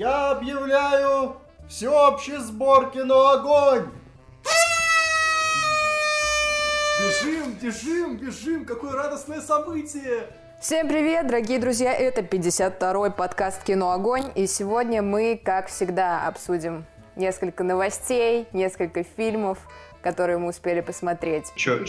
Я объявляю всеобщий сбор «Киноогонь». Бежим, бежим, бежим! Какое радостное событие! Всем привет, дорогие друзья! Это 52-й подкаст «Киноогонь». И сегодня мы, как всегда, обсудим несколько новостей, несколько фильмов, которые мы успели посмотреть. Чё,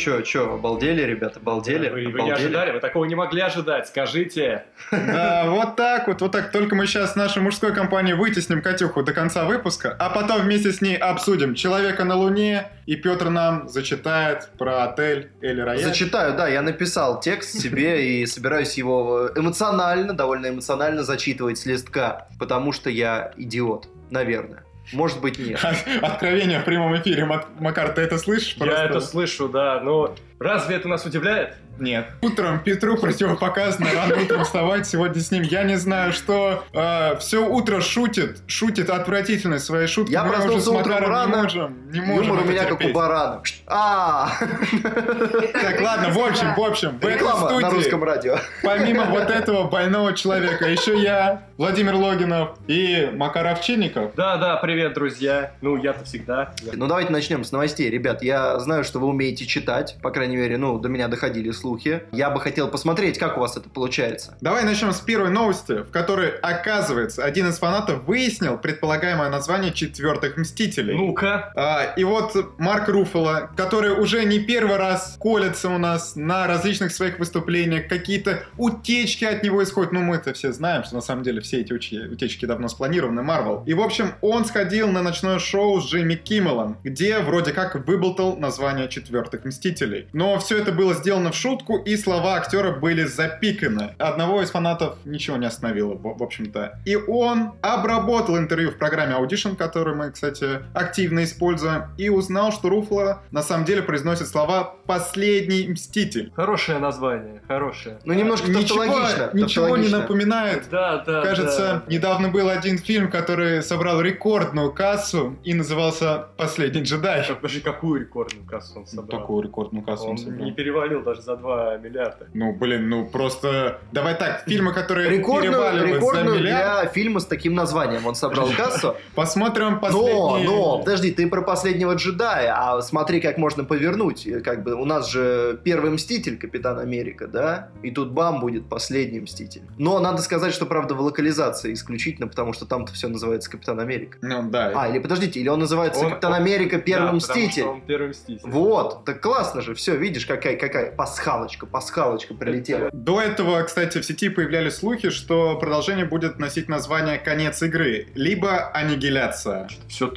обалдели, ребята, обалдели? Вы не ожидали, вы такого не могли ожидать, скажите. Да, вот так, только мы сейчас с нашей мужской компанией вытесним Катюху до конца выпуска, а потом вместе с ней обсудим «Человека на Луне», и Пётр нам зачитает про отель Эль Рояль. Зачитаю, да, я написал текст себе и собираюсь его довольно эмоционально зачитывать с листка, потому что я идиот, наверное. Может быть, нет. Откровение в прямом эфире. Макар, ты это слышишь? Я это слышу, да. Но разве это нас удивляет? Нет. Утром Петру противопоказано рано утром вставать. Сегодня с ним я не знаю, что. Все утро шутит отвратительно своей шуткой. Я проснулся утром рано. Не можем. Юмор у меня как у барана. Так, ладно, в общем. Реклама на русском радио. Помимо вот этого больного человека, еще я, Владимир Логинов и Макар Овчинников. Да, привет, друзья. Ну, я-то всегда. Ну, давайте начнем с новостей. Ребят, я знаю, что вы умеете читать. По крайней мере, до меня доходили слухи. Я бы хотел посмотреть, как у вас это получается. Давай начнем с первой новости, в которой, оказывается, один из фанатов выяснил предполагаемое название «Четвертых мстителей». Ну-ка. И вот Марк Руффало, который уже не первый раз колется у нас на различных своих выступлениях, какие-то утечки от него исходят. Ну, мы-то все знаем, что на самом деле все эти утечки давно спланированы, Марвел. И, в общем, он сходил на ночное шоу с Джейми Киммелом, где вроде как выболтал название «Четвертых мстителей». Но все это было сделано в шутку, и слова актера были запиканы. Одного из фанатов ничего не остановило, в общем-то. И он обработал интервью в программе Audition, которую мы, кстати, активно используем, и узнал, что Руффало на самом деле произносит слова «Последний мститель». Хорошее название, хорошее. Ну, немножко тавтологично. Ничего не напоминает. Да. Кажется, недавно был один фильм, который собрал рекордную кассу и назывался «Последний джедай». Подожди, какую рекордную кассу он собрал? Такую рекордную кассу он собрал. Не перевалил даже за 2 миллиарда. Просто... Давай так, фильмы, которые переваливают за миллиард... для фильма с таким названием он собрал кассу. Посмотрим последний... Но, подожди, ты про «Последнего джедая», а смотри, как можно повернуть. Как бы у нас же первый мститель, Капитан Америка, да? И тут бам, будет «Последний мститель». Но надо сказать, что, правда, в локализации исключительно, потому что там-то все называется «Капитан Америка». Ну, да. Или он называется «Капитан Америка. Первый мститель». Он первый мститель. Вот, так классно же, все, видишь, какая пасхалочка прилетела. До этого, кстати, в сети появлялись слухи, что продолжение будет носить название «Конец игры», либо «Аннигиляция». Что-то все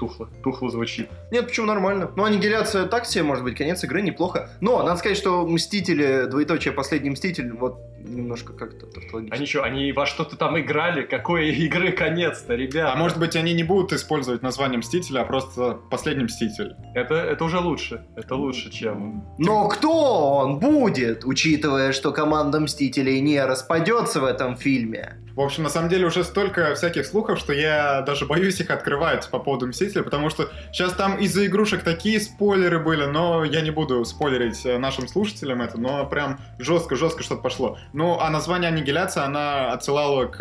тухло звучит. Нет, почему нормально? «Аннигиляция» так себе, может быть, «Конец игры» неплохо. Но надо сказать, что «Мстители», «Последний мститель», немножко как-то тавтологично. Они во что-то там играли? Какой игры конец-то, ребята? А может быть, они не будут использовать название «Мстителя», а просто «Последний мститель». Это уже лучше. Это лучше, чем... Но кто он будет, учитывая, что команда «Мстителей» не распадется в этом фильме? В общем, на самом деле уже столько всяких слухов, что я даже боюсь их открывать по поводу «Мстителя», потому что сейчас там из-за игрушек такие спойлеры были, но я не буду спойлерить нашим слушателям это, но прям жестко что-то пошло. А название «Аннигиляция», она отсылала к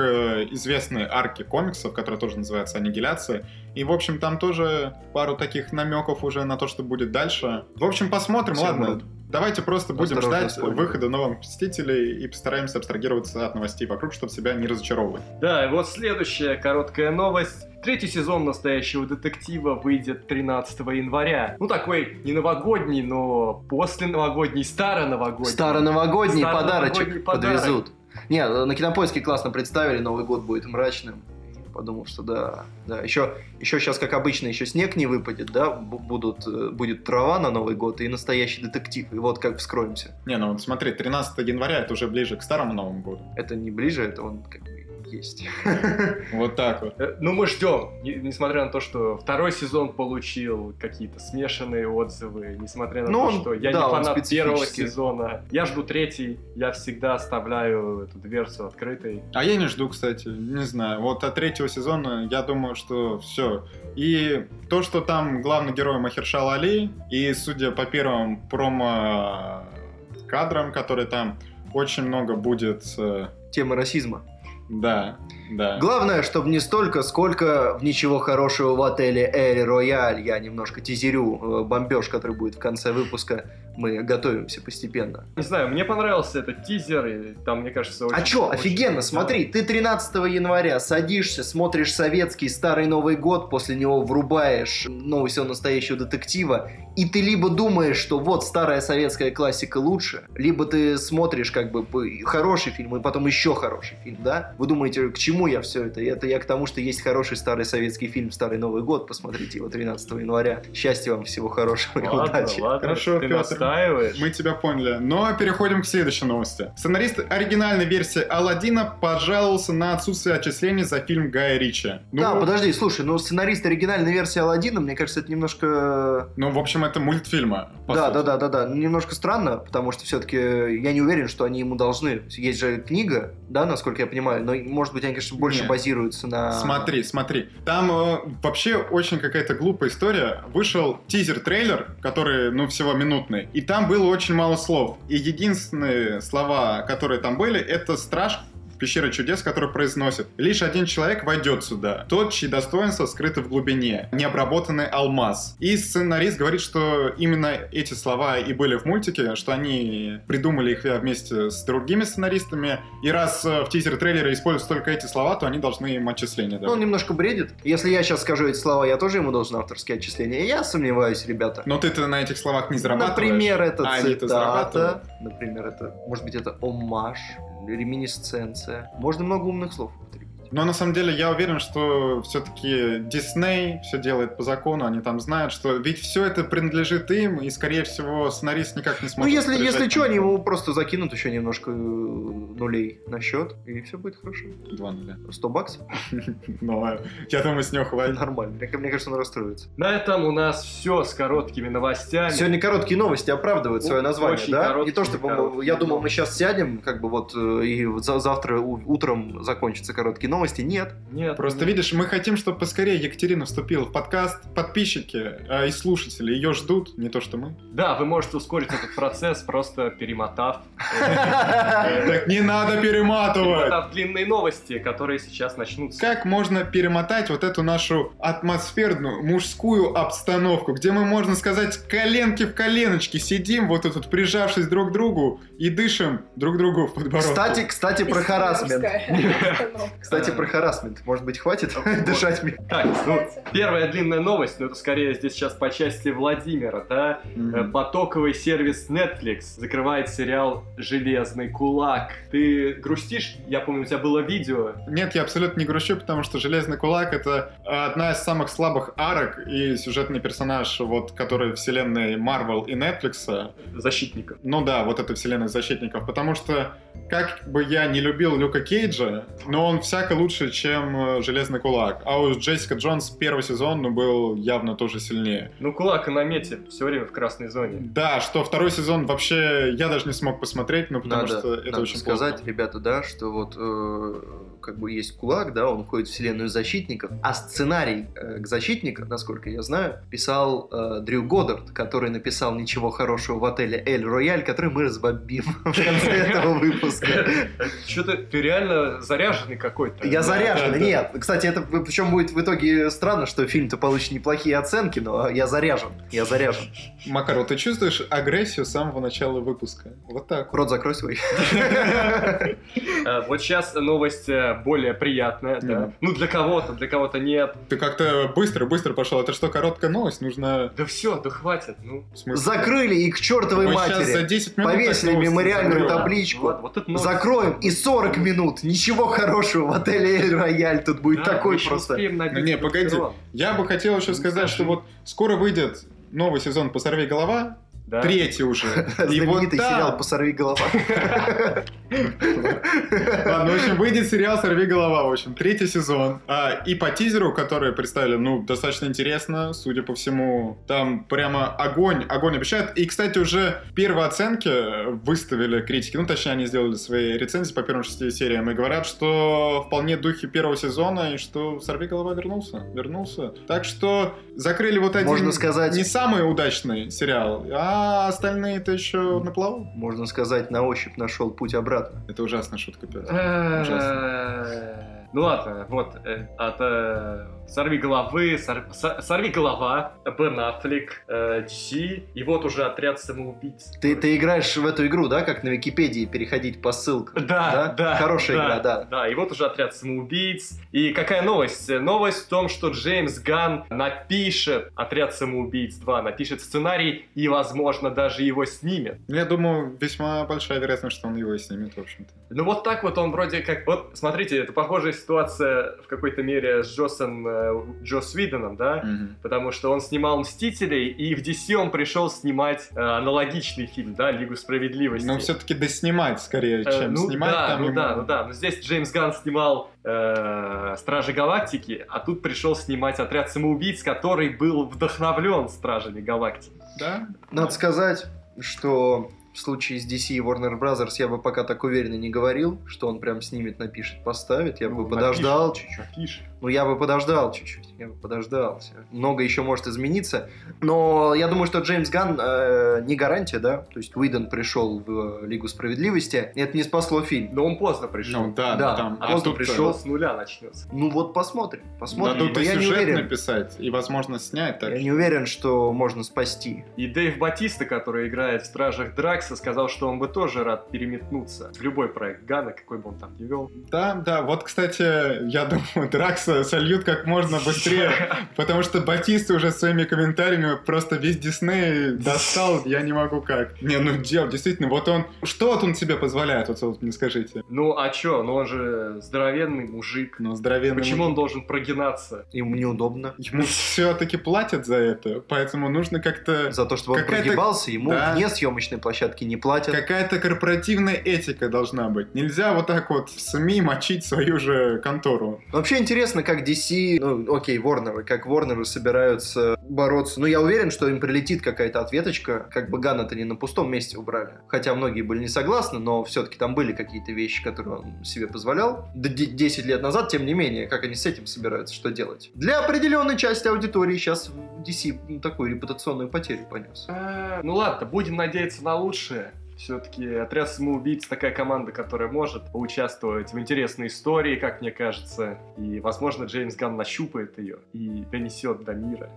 известной арке комиксов, которая тоже называется «Аннигиляция». И, в общем, там тоже пару таких намеков уже на то, что будет дальше. В общем, посмотрим, всем ладно. Будет. Давайте просто будем ждать выхода новых «Мстителей» и постараемся абстрагироваться от новостей вокруг, чтобы себя не разочаровывать. Да, и вот следующая короткая новость. 3-й сезон «Настоящего детектива» выйдет 13 января. Такой не новогодний, но посленовогодний, староновогодний подарочек подвезут. Не, на «Кинопоиске» классно представили, Новый год будет мрачным. Подумал, что да. Еще сейчас, как обычно, еще снег не выпадет, да, будет трава на Новый год и настоящий детектив, и вот как вскроемся. Смотри, 13 января, это уже ближе к старому Новому году. Это не ближе, это он как бы есть. Вот так вот. Мы ждем, несмотря на то, что второй сезон получил какие-то смешанные отзывы, несмотря на то, что я не фанат первого сезона. Я жду 3-й, я всегда оставляю эту дверцу открытой. А я не жду, кстати, не знаю. От 3-го сезона я думаю, что все. И то, что там главный герой Махершала Али, и судя по первым промо-кадрам, которые там, очень много будет... Темы расизма. Да, да. Главное, чтобы не столько, сколько в ничего хорошего в отеле Эль Рояль. Я немножко тизерю бомбеж, который будет в конце выпуска. Мы готовимся постепенно. Не знаю, мне понравился этот тизер. И там, мне кажется, очень... А чё, очень офигенно, смотри, ты 13 января садишься, смотришь советский Старый Новый год, после него врубаешь новый «Все настоящего детектива», и ты либо думаешь, что вот старая советская классика лучше, либо ты смотришь как бы хороший фильм, и потом еще хороший фильм, да? Вы думаете, к чему я все это? Это я к тому, что есть хороший старый советский фильм «Старый Новый год», посмотрите его 13 января. Счастья вам, всего хорошего и удачи. Ладно, хорошо, ты настаиваешь. Мы тебя поняли. Но переходим к следующей новости. Сценарист оригинальной версии «Аладдина» пожаловался на отсутствие отчислений за фильм Гая Ричи. Ну, да, подожди, слушай, но сценарист оригинальной версии «Аладдина», мне кажется, это немножко... Ну, в общем, это мультфильма. Да. Немножко странно, потому что все-таки я не уверен, что они ему должны. Есть же книга, да, насколько я понимаю, но, может быть, они, конечно, больше базируются на... Смотри. Там вообще очень какая-то глупая история. Вышел тизер-трейлер, который, всего минутный, и там было очень мало слов. И единственные слова, которые там были, это «Страж пещеры чудес», который произносит: лишь один человек войдет сюда, тот, чьи достоинства скрыты в глубине, необработанный алмаз. И сценарист говорит, что именно эти слова и были в мультике, что они придумали их вместе с другими сценаристами, и раз в тизер-трейлере используются только эти слова, то они должны им отчисления давать. Он немножко бредит. Если я сейчас скажу эти слова, я тоже ему должен авторские отчисления. Я сомневаюсь, ребята. Но ты-то на этих словах не зарабатываешь. Например, это цитата. Например, это, может быть, это оммаж, реминисценция. Можно много умных слов употребить. Но на самом деле я уверен, что все-таки Дисней все делает по закону, они там знают, что ведь все это принадлежит им, и, скорее всего, сценарист никак не сможет... если что, они ему просто закинут еще немножко нулей на счет, и все будет хорошо. 2 нуля. $100? Ну, я думаю, с него хватит. Нормально. Мне кажется, он расстроится. На этом у нас все с короткими новостями. Сегодня короткие новости оправдывают свое название, да? Не то, чтобы... Я думал, мы сейчас сядем, и завтра утром закончатся короткие новости. Нет. Просто видишь, мы хотим, чтобы поскорее Екатерина вступила в подкаст. Подписчики и слушатели ее ждут, не то что мы. Да, вы можете ускорить этот процесс, просто перемотав. Так не надо перематывать. Перемотав длинные новости, которые сейчас начнутся. Как можно перемотать вот эту нашу атмосферную мужскую обстановку, где мы, можно сказать, коленки в коленочке сидим, вот тут прижавшись друг к другу и дышим друг другу в подбородок. Кстати, про харассмент. Про харассмент. Может быть, хватит дышать мне? Так, первая длинная новость, но это скорее здесь сейчас по части Владимира, да? Mm-hmm. Потоковый сервис Netflix закрывает сериал «Железный кулак». Ты грустишь? Я помню, у тебя было видео. Нет, я абсолютно не грущу, потому что «Железный кулак» — это одна из самых слабых арок и сюжетный персонаж, который вселенной Marvel и Netflix. Защитников. Ну да, это вселенная Защитников, потому что как бы я не любил Люка Кейджа, но он всяко лучше, чем «Железный кулак». А у Джессика Джонс первый сезон был явно тоже сильнее. «Кулак» и на мете, все время в красной зоне. Да, что второй сезон вообще я даже не смог посмотреть, потому что это очень плохо. Надо сказать, ребята, да, что есть «Кулак», да, он входит в вселенную Защитников, а сценарий к «Защитникам», насколько я знаю, писал Дрю Годдард, который написал «Ничего хорошего в отеле Эль Рояль», который мы разбомбим в конце этого выпуска. Что-то ты реально заряженный какой-то. Я заряженный, нет. Кстати, это причем будет в итоге странно, что фильм-то получит неплохие оценки, но я заряжен. Макар, ты чувствуешь агрессию с самого начала выпуска? Вот так. Рот закрой свой. Вот сейчас новость более приятная, да. Ну, для кого-то нет. Ты как-то быстро пошел. Это что, короткая новость? Нужно... Да все, да хватит. Ну, закрыли и к чертовой матери. Сейчас за 10 минут повесили мемориальную табличку. Закроем и 40 минут. Ничего хорошего в отеле Эль Рояль. Тут будет такой просто... Не, погоди. Я бы хотел еще сказать, что скоро выйдет новый сезон «Посорви голова». Да? 3 уже. Знаменитый сериал «Посорви голова». Ладно, в общем, выйдет сериал «Сорви голова», в общем, 3 сезон. И по тизеру, который представили, достаточно интересно, судя по всему, там прямо огонь обещает. И, кстати, уже первые оценки выставили критики, точнее, они сделали свои рецензии по первым 6 сериям и говорят, что вполне духи первого сезона и что «Сорви голова» вернулся. Так что закрыли один, можно сказать, не самый удачный сериал, А остальные-то еще на плаву? Можно сказать, на ощупь нашел путь обратно. Это ужасная шутка, Петр. Ужасно. Ну ладно, вот. Сорви голова, Бен Аффлек, DC, и вот уже отряд самоубийц. Ты играешь в эту игру, да, как на Википедии переходить по ссылкам? Да. Хорошая игра. Да, и вот уже отряд самоубийц. И какая новость? Новость в том, что Джеймс Ганн напишет «Отряд самоубийц 2», напишет сценарий и, возможно, даже его снимет. Я думаю, весьма большая вероятность, что он его и снимет, в общем-то. Ну вот так вот он вроде как... Вот, смотрите, это похожая ситуация в какой-то мере с Джос Уидоном, да? Mm-hmm. Потому что он снимал «Мстителей», и в DC он пришел снимать аналогичный фильм, да, «Лигу справедливости». Но все-таки доснимать скорее, чем снимать. Но здесь Джеймс Ганн снимал «Стражи Галактики», а тут пришел снимать «Отряд самоубийц», который был вдохновлен «Стражами Галактики». Да? Надо сказать, что... В случае с DC и Warner Brothers я бы пока так уверенно не говорил, что он прям снимет, напишет, поставит. Я бы подождал чуть-чуть. Много еще может измениться. Но я думаю, что Джеймс Ганн не гарантия, да? То есть Уидон пришел в Лигу справедливости. Это не спасло фильм. Но он поздно пришел. Поздно пришел. С нуля начнется. Ну вот посмотрим. Надо и сюжет написать и, возможно, снять. Так. Я не уверен, что можно спасти. И Дэйв Батиста, который играет в «Стражах Дракса», сказал, что он бы тоже рад переметнуться в любой проект Ганна, какой бы он там ни вел. Да. Вот, кстати, я думаю, Дракса сольют как можно быстрее, потому что Батиста уже своими комментариями просто весь Дисней достал, я не могу как. Действительно, вот он... Что он себе позволяет, вот мне скажите? Он же здоровенный мужик. Почему он должен прогинаться? Ему неудобно. Ему все-таки платят за это, поэтому нужно как-то... За то, чтобы он прогибался, ему вне съемочной площадки не платят. Какая-то корпоративная этика должна быть. Нельзя вот так вот в СМИ мочить свою же контору. Вообще интересно, как DC, Warner собираются бороться. Я уверен, что им прилетит какая-то ответочка. Как бы Ганна-то не на пустом месте убрали. Хотя многие были не согласны, но все-таки там были какие-то вещи, которые он себе позволял 10 лет назад, тем не менее. Как они с этим собираются, что делать? Для определенной части аудитории сейчас DC такую репутационную потерю понес. Ладно, будем надеяться на лучшее. Все-таки «Отряд самоубийц» такая команда, которая может поучаствовать в интересной истории, как мне кажется. И, возможно, Джеймс Ганн нащупает ее и донесет до мира.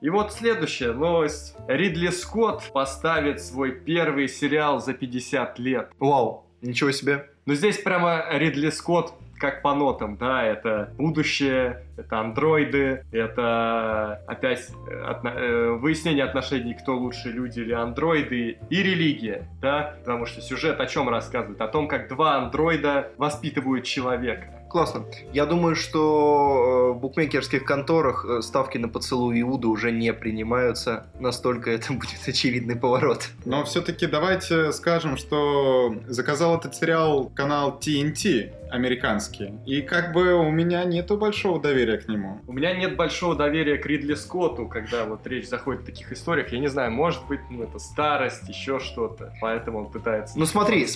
И вот следующая новость. Ридли Скотт поставит свой первый сериал за 50 лет. Вау, ничего себе. Здесь прямо Ридли Скотт как по нотам, да, это будущее, это андроиды, это опять выяснение отношений, кто лучше, люди или андроиды, и религия, да, потому что сюжет о чем рассказывает? О том, как два андроида воспитывают человека. Классно. Я думаю, что в букмекерских конторах ставки на поцелуй Иуды уже не принимаются. Настолько это будет очевидный поворот. Но все-таки давайте скажем, что заказал этот сериал канал TNT американский. И как бы у меня нету большого доверия к нему. У меня нет большого доверия к Ридли Скотту, когда вот речь заходит о таких историях. Я не знаю, может быть, это старость, еще что-то. Поэтому он пытается... Смотри,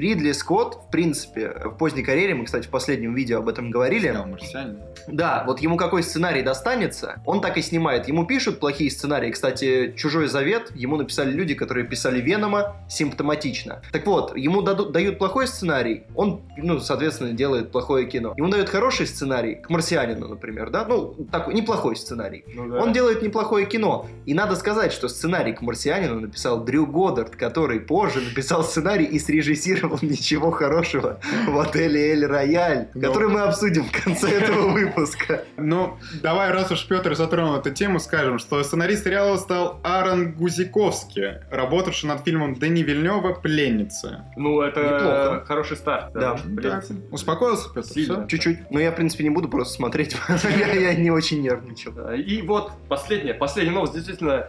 Ридли Скотт, в принципе, в поздней карьере, мы, кстати, в последнем видео об этом говорили. Да, вот ему какой сценарий достанется, он так и снимает. Ему пишут плохие сценарии. Кстати, «Чужой завет» ему написали люди, которые писали «Венома» симптоматично. Так вот, ему дают плохой сценарий, он, соответственно, делает плохое кино. Ему дают хороший сценарий, к «Марсианину», например, да? Такой неплохой сценарий. Он делает неплохое кино. И надо сказать, что сценарий к «Марсианину» написал Дрю Годдард, который позже написал сценарий и срежиссировал «Ничего хорошего» в отеле «Эль Рояль», который мы обсудим в конце этого выпуска. Давай, раз уж Петр затронул эту тему, скажем, что сценарист сериала стал Аарон Гузиковский, работавший над фильмом Дени Вильнёва «Пленница». Это неплохо. Хороший старт. Да. Успокоился, Петр? Сильно. Чуть-чуть. Но я, в принципе, не буду просто смотреть. Я не очень нервничал. И вот последняя новость. Действительно,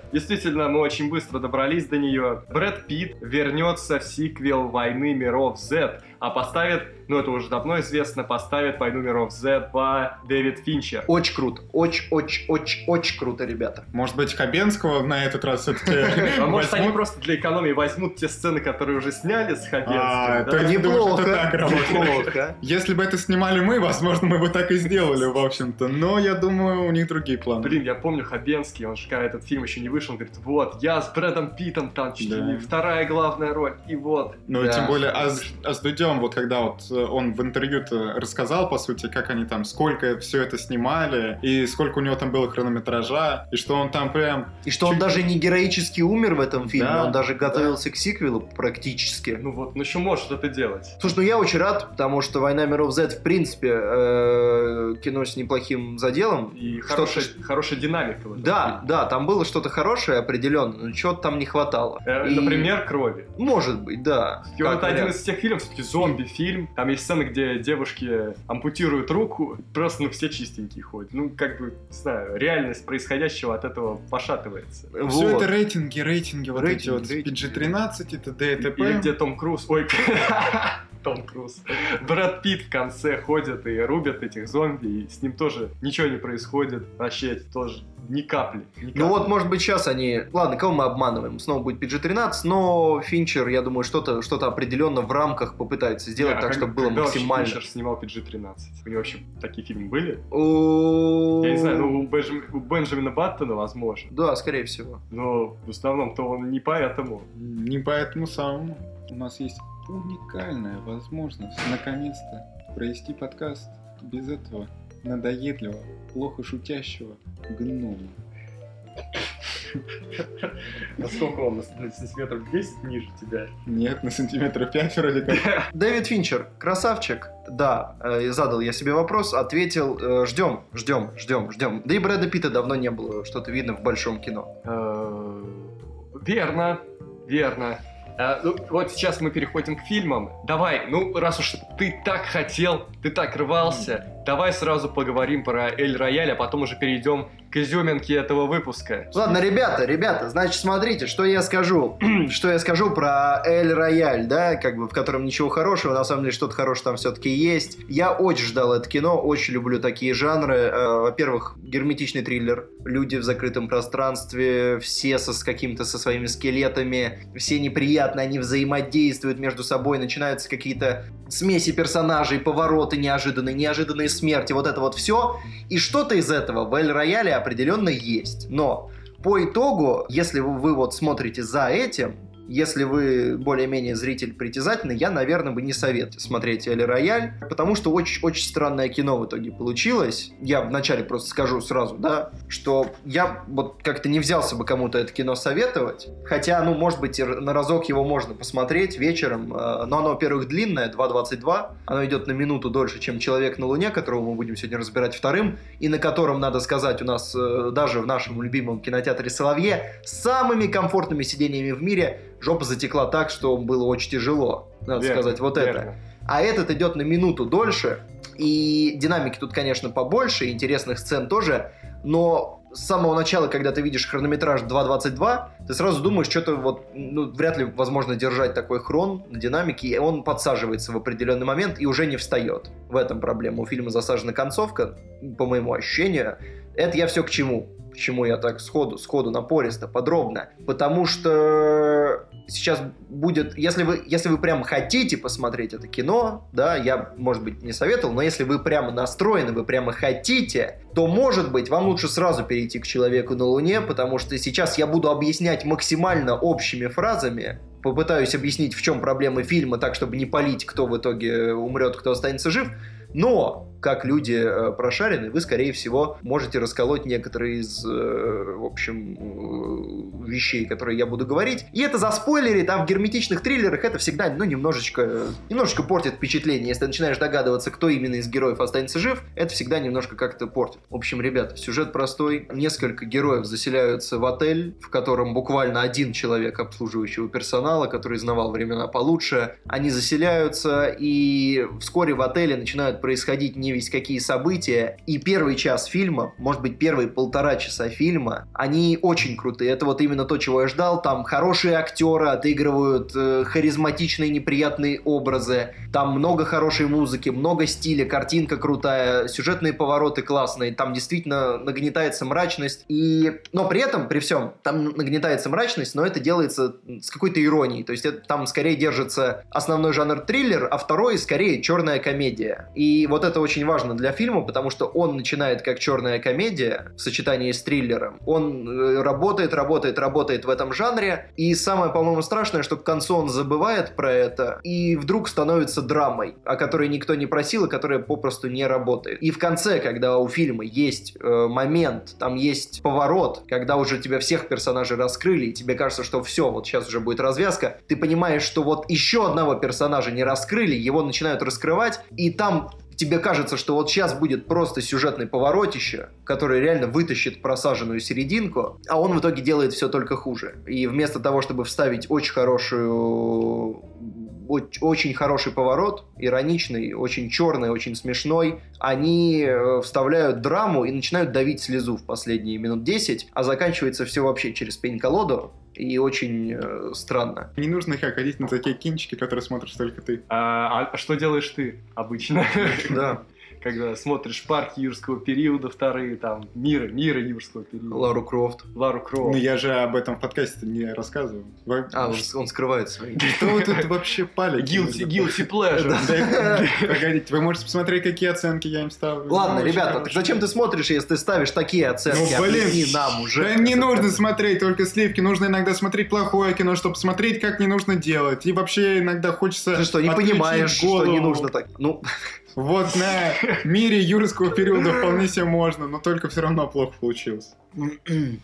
мы очень быстро добрались до нее. Брэд Питт вернется в сиквел «Войны миров Z». а поставит, ну это уже давно известно, поставит «Войну миров Z» по Дэвид Финчер. Очень круто, очень-очень-очень-очень круто, ребята. Может быть, Хабенского на этот раз все-таки возьмут? А может, они просто для экономии возьмут те сцены, которые уже сняли с Хабенского? То неплохо. Если бы это снимали мы, возможно, мы бы так и сделали, в общем-то. Но я думаю, у них другие планы. Блин, я помню Хабенский, он же когда этот фильм еще не вышел, он говорит, вот, я с Брэдом Питтом там чуть ли не вторая главная роль, и вот. Ну, тем более, а с Дудем, вот когда вот он в интервью-то рассказал, по сути, как они там, сколько все это снимали, и сколько у него там было хронометража, и что он там прям... И что он даже не героически умер в этом фильме, да, он даже готовился к сиквелу практически. Ну вот, ну еще может это делать. Слушай, ну я очень рад, потому что «Война миров Z», в принципе, кино с неплохим заделом. И хорошая динамика. Да, да, там было что-то хорошее определенно, но чего-то там не хватало. Например, крови. Может быть, да. И вот один из тех фильмов, все-таки зомби-фильм, там есть сцены, где девушки ампутируют руку, просто, ну, все чистенькие ходят. Ну, как бы, не знаю, реальность происходящего от этого пошатывается. Вот. Все это рейтинги, вот эти вот PG-13 и т.д. и т.п. Или где Том Круз. Брэд Питт в конце ходит и рубит этих зомби, и с ним тоже ничего не происходит. Вообще тоже ни капли. Ну вот, может быть, сейчас они... Ладно, кого мы обманываем? Снова будет PG-13, но Финчер, я думаю, что-то определенно в рамках попытается сделать так, чтобы было максимально... Финчер снимал PG-13? У него вообще такие фильмы были? Я не знаю, ну у Бенджамина Баттона, возможно. Да, скорее всего. Но в основном-то он не поэтому самому. У нас есть... уникальная возможность наконец-то провести подкаст без этого надоедливого, плохо шутящего гнома. Насколько он? На сантиметров 10 ниже тебя? Нет, на сантиметров 5 вроде как. Дэвид Финчер, красавчик. Да, задал я себе вопрос, ответил. Ждем. Да и Брэда Питта давно не было, что-то видно в большом кино. Верно. Ну, вот сейчас мы переходим к фильмам. Давай, ну, раз уж ты так хотел, ты так рвался, давай сразу поговорим про «Эль Рояль», а потом уже перейдем к изюминке этого выпуска. Ладно, ребята, значит, смотрите, что я скажу про «Эль Рояль», да, как бы, в котором ничего хорошего, на самом деле, что-то хорошее там все-таки есть. Я очень ждал это кино, очень люблю такие жанры. Во-первых, герметичный триллер, люди в закрытом пространстве, все со своими скелетами, все неприятные, они взаимодействуют между собой, начинаются какие-то смеси персонажей, повороты неожиданные смерти, вот это вот все. И что-то из этого в «Эль Рояле» определенно есть. Но по итогу, если вы вот смотрите за этим, если вы более-менее зритель притязательный, я, наверное, бы не советую смотреть «Эль Рояль», потому что очень-очень странное кино в итоге получилось. Я вначале просто скажу сразу, да, что я вот как-то не взялся бы кому-то это кино советовать, хотя, ну, может быть, на разок его можно посмотреть вечером, но оно, во-первых, длинное, 2.22, оно идет на минуту дольше, чем «Человек на Луне», которого мы будем сегодня разбирать вторым, и на котором, надо сказать, у нас даже в нашем любимом кинотеатре «Соловье» с самыми комфортными сидениями в мире жопа затекла так, что было очень тяжело, надо сказать, вот это. А этот идет на минуту дольше, и динамики тут, конечно, побольше, интересных сцен тоже, но... С самого начала, когда ты видишь хронометраж 2.22, ты сразу думаешь, что-то вот, ну, вряд ли возможно держать такой хрон на динамике, и он подсаживается в определенный момент и уже не встает. В этом проблема. У фильма засажена концовка, по моему ощущению. Это я все к чему? Почему я так сходу, напористо, подробно? Потому что сейчас будет... Если вы прям хотите посмотреть это кино, да, я, может быть, не советовал, но если вы прямо настроены, вы прямо хотите, то, может быть, вам лучше сразу перейти к «Человеку на Луне», потому что сейчас я буду объяснять максимально общими фразами, попытаюсь объяснить, в чем проблема фильма, так, чтобы не палить, кто в итоге умрет, кто останется жив, но... Как люди прошарены, вы, скорее всего, можете расколоть некоторые из, в общем, вещей, которые я буду говорить. И это заспойлерит, а в герметичных триллерах это всегда, ну, немножечко портит впечатление. Если ты начинаешь догадываться, кто именно из героев останется жив, это всегда немножко как-то портит. В общем, ребята, сюжет простой. Несколько героев заселяются в отель, в котором буквально один человек обслуживающего персонала, который знавал времена получше. Они заселяются, и вскоре в отеле начинают происходить не весь какие события, и первый час фильма, может быть, первые полтора часа фильма, они очень крутые. Это вот именно именно то, чего я ждал. Там хорошие актеры отыгрывают харизматичные неприятные образы. Там много хорошей музыки, много стиля, картинка крутая, сюжетные повороты классные. Там действительно нагнетается мрачность. Но при этом, при всем, там нагнетается мрачность, но это делается с какой-то иронией. То есть это, там скорее держится основной жанр триллер, а второй скорее черная комедия. И вот это очень важно для фильма, потому что он начинает как черная комедия в сочетании с триллером. Он работает в этом жанре. И самое, по-моему, страшное, что к концу он забывает про это и вдруг становится драмой, о которой никто не просил и которая попросту не работает. И в конце, когда у фильма есть момент, там есть поворот, когда уже тебя всех персонажей раскрыли, и тебе кажется, что все, вот сейчас уже будет развязка, ты понимаешь, что вот еще одного персонажа не раскрыли, его начинают раскрывать, и там тебе кажется, что вот сейчас будет просто сюжетный поворотище, который реально вытащит просаженную серединку, а он в итоге делает все только хуже. И вместо того, чтобы вставить очень хороший поворот, ироничный, очень черный, очень смешной, они вставляют драму и начинают давить слезу в последние минут 10, а заканчивается все вообще через пень-колоду. И очень странно. Не нужно их ходить на такие кинчики, которые смотришь только ты. А что делаешь ты обычно? Да. Когда смотришь «Парк юрского периода», вторые там «Мира юрского периода». Лару Крофт. Ну я же об этом в подкасте не рассказываю. Он скрывает свои. Что вы тут вообще палите? Guilty pleasure. Погодите, вы можете посмотреть, какие оценки я им ставлю. Ладно, ребята, зачем ты смотришь, если ты ставишь такие оценки? Ну блин, нам уже. Да не нужно смотреть только сливки, нужно иногда смотреть плохое кино, чтобы смотреть, как не нужно делать. И вообще иногда хочется. Ты что, не понимаешь, что не нужно так? Ну. Вот на «Мире юрского периода» вполне себе можно, но только все равно плохо получилось.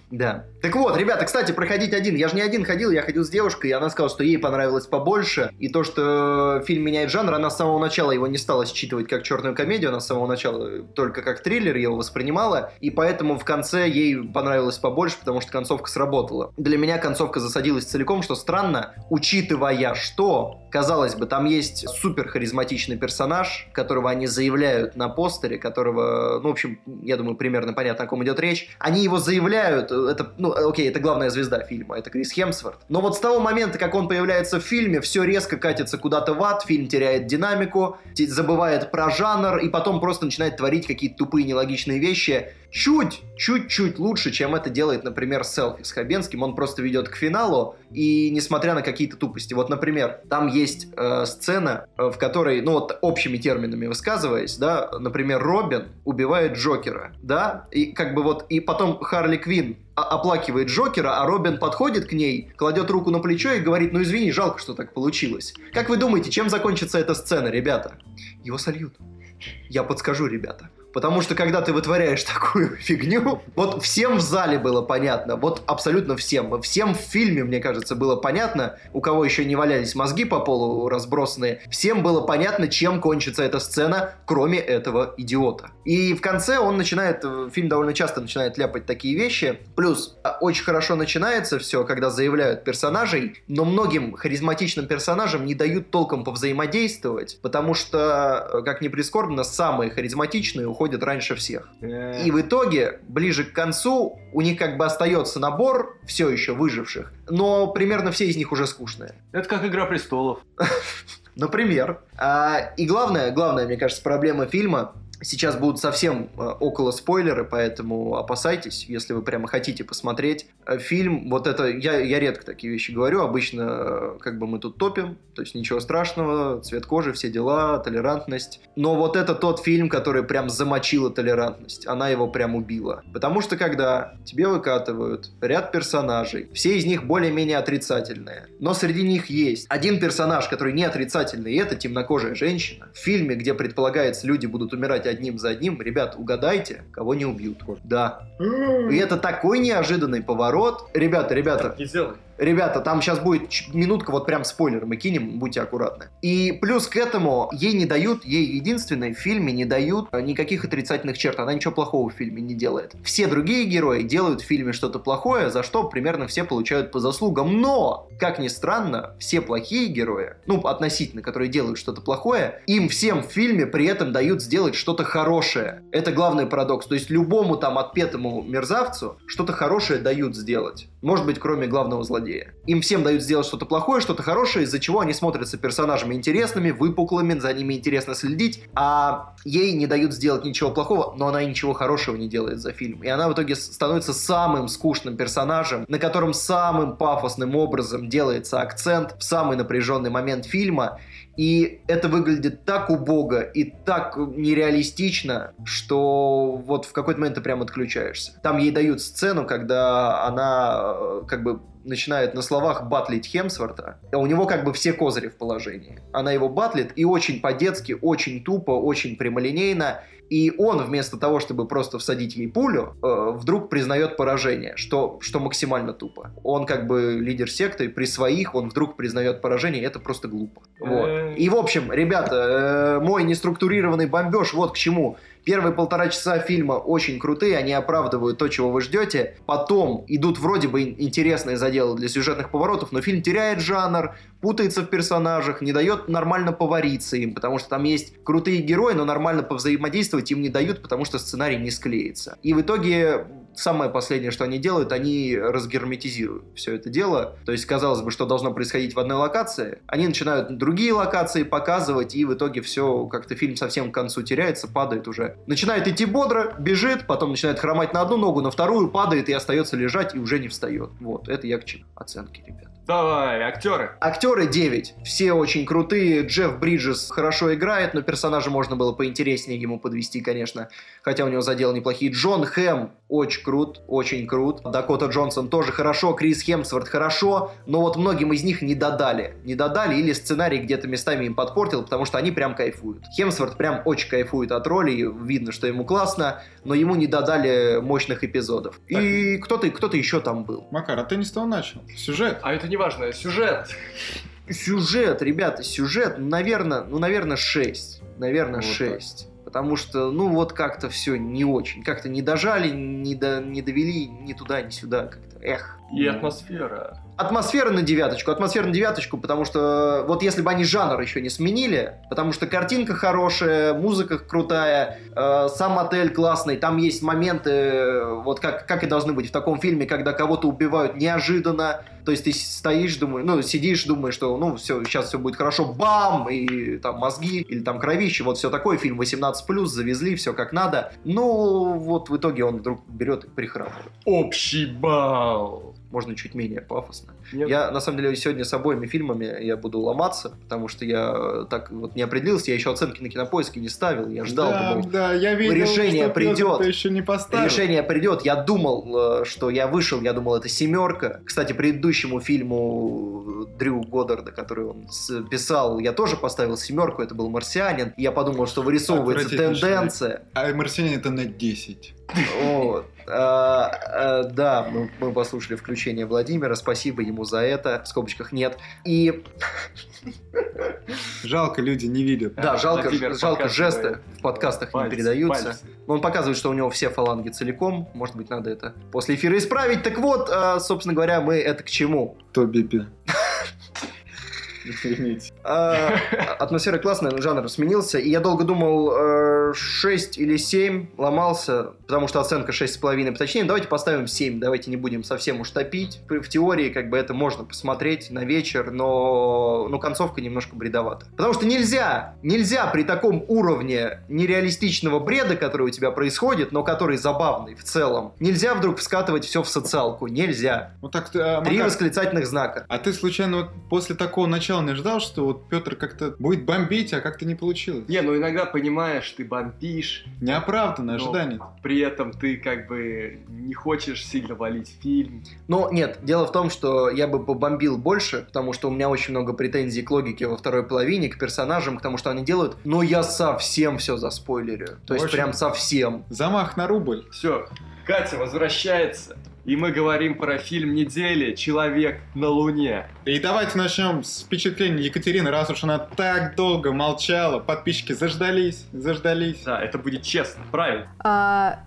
Да. Так вот, ребята, кстати, проходить один. Я же не один ходил, я ходил с девушкой, и она сказала, что ей понравилось побольше. И то, что фильм меняет жанр, она с самого начала его не стала считывать как черную комедию, она с самого начала только как триллер его воспринимала. И поэтому в конце ей понравилось побольше, потому что концовка сработала. Для меня концовка засадилась целиком, что странно, учитывая, что, казалось бы, там есть супер харизматичный персонаж, которого они заявляют на постере, которого, ну, в общем, я думаю, примерно понятно, о ком идет речь. Они его заявляют, это, ну, окей, это главная звезда фильма, это Крис Хемсворт. Но вот с того момента, как он появляется в фильме, все резко катится куда-то в ад, фильм теряет динамику, забывает про жанр, и потом просто начинает творить какие-то тупые, нелогичные вещи. Чуть-чуть лучше, чем это делает, например, селфи с Хабенским. Он просто ведет к финалу, и несмотря на какие-то тупости. Вот, например, там есть сцена, в которой, ну вот общими терминами высказываясь, да, например, Робин убивает Джокера, да, и как бы вот, и потом Харли Квинн оплакивает Джокера, а Робин подходит к ней, кладет руку на плечо и говорит, ну извини, жалко, что так получилось. Как вы думаете, чем закончится эта сцена, ребята? Его сольют. Я подскажу, ребята. Потому что, когда ты вытворяешь такую фигню, вот всем в зале было понятно, вот абсолютно всем. Всем в фильме, мне кажется, было понятно, у кого еще не валялись мозги по полу разбросанные, всем было понятно, чем кончится эта сцена, кроме этого идиота. И в конце он начинает, фильм довольно часто начинает ляпать такие вещи. Плюс, очень хорошо начинается все, когда заявляют персонажей, но многим харизматичным персонажам не дают толком повзаимодействовать, потому что, как ни прискорбно, самые харизматичные уходят раньше всех. И в итоге, ближе к концу, у них как бы остается набор все еще выживших, но примерно все из них уже скучные. Это как «Игра престолов». Например. И главное, мне кажется, проблема фильма. Сейчас будут совсем около спойлеры, поэтому опасайтесь, если вы прямо хотите посмотреть фильм. Вот это, я редко такие вещи говорю, обычно как бы мы тут топим, то есть ничего страшного, цвет кожи, все дела, толерантность. Но вот это тот фильм, который прям замочила толерантность, она его прям убила. Потому что когда тебе выкатывают ряд персонажей, все из них более-менее отрицательные, но среди них есть один персонаж, который не отрицательный, и это темнокожая женщина. В фильме, где предполагается, люди будут умирать одним за одним, ребят, угадайте, кого не убьют. Да. И это такой неожиданный поворот. Ребята. Так не сделай. Ребята, там сейчас будет минутка, вот прям спойлер мы кинем, будьте аккуратны. И плюс к этому ей не дают, ей единственной в фильме не дают никаких отрицательных черт. Она ничего плохого в фильме не делает. Все другие герои делают в фильме что-то плохое, за что примерно все получают по заслугам. Но, как ни странно, все плохие герои, ну, относительно, которые делают что-то плохое, им всем в фильме при этом дают сделать что-то хорошее. Это главный парадокс. То есть любому там отпетому мерзавцу что-то хорошее дают сделать. Может быть, кроме главного злодея. Им всем дают сделать что-то плохое, что-то хорошее, из-за чего они смотрятся персонажами интересными, выпуклыми, за ними интересно следить, а ей не дают сделать ничего плохого, но она ничего хорошего не делает за фильм. И она в итоге становится самым скучным персонажем, на котором самым пафосным образом делается акцент в самый напряженный момент фильма. И это выглядит так убого и так нереалистично, что вот в какой-то момент ты прям отключаешься. Там ей дают сцену, когда она как бы начинает на словах батлить Хемсворта, а у него как бы все козыри в положении. Она его батлит и очень по-детски, очень тупо, очень прямолинейно. И он, вместо того, чтобы просто всадить ей пулю, вдруг признает поражение, что максимально тупо. Он как бы лидер секты, при своих он вдруг признает поражение, это просто глупо. Вот. И в общем, ребята, мой неструктурированный бомбеж вот к чему. Первые полтора часа фильма очень крутые, они оправдывают то, чего вы ждете. Потом идут вроде бы интересные заделы для сюжетных поворотов, но фильм теряет жанр, путается в персонажах, не дает нормально повариться им, потому что там есть крутые герои, но нормально повзаимодействовать им не дают, потому что сценарий не склеится. И в итоге самое последнее, что они делают, они разгерметизируют все это дело. То есть, казалось бы, что должно происходить в одной локации, они начинают другие локации показывать, и в итоге все, как-то фильм совсем к концу теряется, падает уже. Начинает идти бодро, бежит, потом начинает хромать на одну ногу, на вторую, падает и остается лежать, и уже не встает. Вот, это я к чему. Оценки, ребят. Давай, актеры. Актеры 9. Все очень крутые. Джефф Бриджес хорошо играет, но персонажа можно было поинтереснее ему подвести, конечно. Хотя у него задел неплохие. Джон Хэм очень крут, очень крут. Дакота Джонсон тоже хорошо. Крис Хемсворт хорошо. Но вот многим из них не додали. Не додали или сценарий где-то местами им подпортил, потому что они прям кайфуют. Хемсворт прям очень кайфует от роли. Видно, что ему классно, но ему не додали мощных эпизодов. Так. И кто-то еще там был. Макар, а ты не с того начал. Сюжет. А это не важно, сюжет. Сюжет, ребята, сюжет, наверное, 6. Наверное, 6. Потому что, ну, вот как-то все не очень. Как-то не дожали, не довели ни туда, ни сюда. Как-то. Эх. И атмосфера. Атмосфера на девяточку. Атмосфера на девяточку, потому что вот если бы они жанр еще не сменили, потому что картинка хорошая, музыка крутая, сам отель классный, там есть моменты, вот как и должны быть в таком фильме, когда кого-то убивают неожиданно, то есть ты стоишь, сидишь, думаешь, что, все, сейчас все будет хорошо, бам, и там мозги, или там кровище, вот все такое, фильм 18+, завезли, все как надо, вот в итоге он вдруг берет и прихрамывает. Общий балл. Можно чуть менее пафосно. Нет. Я, на самом деле, сегодня с обоими фильмами я буду ломаться, потому что я так вот не определился, я еще оценки на Кинопоиске не ставил, я ждал, думал, я видел, решение придет, еще не поставил. Решение придет, я думал, что я вышел, я думал, это 7. Кстати, предыдущему фильму Дрю Годдарда, который он писал, я тоже поставил 7, это был «Марсианин», и я подумал, что вырисовывается тенденция. А «Марсианин» это на 10. Вот. Да, мы послушали включение Владимира, спасибо ему за это, в скобочках нет. И... Жалко, люди не видят. Да, жалко жесты в подкастах не передаются. Он показывает, что у него все фаланги целиком, может быть, надо это после эфира исправить. Так вот, собственно говоря, мы это к чему? Тоби-пи. Атмосфера классная, жанр сменился. И я долго думал, 6 или 7, ломался, потому что оценка 6,5. Точнее, давайте поставим 7, давайте не будем совсем уж топить. В теории как бы это можно посмотреть на вечер, но концовка немножко бредовата. Потому что нельзя при таком уровне нереалистичного бреда, который у тебя происходит, но который забавный в целом, нельзя вдруг вскатывать все в социалку. Нельзя. Вот так, 3 восклицательных знака. А ты случайно вот после такого начала не ждал, что вот Петр как-то будет бомбить, а как-то не получилось? Не, иногда понимаешь, ты бомбишь. Неоправданное ожидание. При этом ты как бы не хочешь сильно валить фильм. Но нет, дело в том, что я бы побомбил больше, потому что у меня очень много претензий к логике во второй половине, к персонажам, к тому, что они делают. Но я совсем все заспойлерю. То есть прям совсем. Замах на рубль. Все, Катя возвращается. И мы говорим про фильм недели «Человек на Луне». И давайте начнем с впечатлений Екатерины, раз уж она так долго молчала. Подписчики заждались. Да, это будет честно, правильно.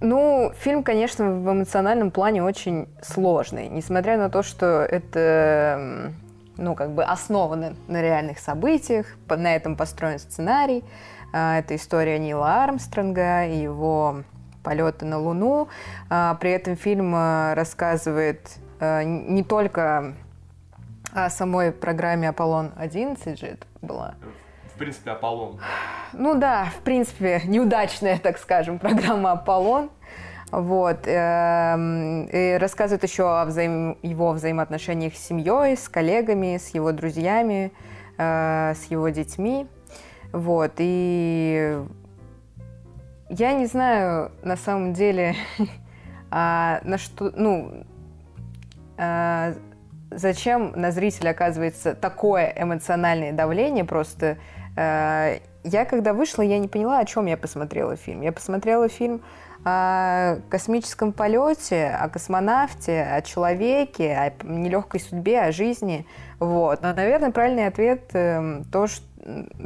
Ну, фильм, конечно, в эмоциональном плане очень сложный. Несмотря на то, что это, основано на реальных событиях, на этом построен сценарий. Это история Нила Армстронга и его полеты на Луну. При этом фильм рассказывает не только о самой программе «Аполлон-11», же это была. В принципе, «Аполлон». Ну да, в принципе, неудачная, так скажем, программа «Аполлон». Вот. И рассказывает еще о его взаимоотношениях с семьей, с коллегами, с его друзьями, с его детьми. Вот. И я не знаю, на самом деле, зачем на зрителя оказывается такое эмоциональное давление. Просто я, когда вышла, я не поняла, о чем я посмотрела фильм. Я посмотрела фильм о космическом полете, о космонавте, о человеке, о нелегкой судьбе, о жизни. Вот. Но, наверное, правильный ответ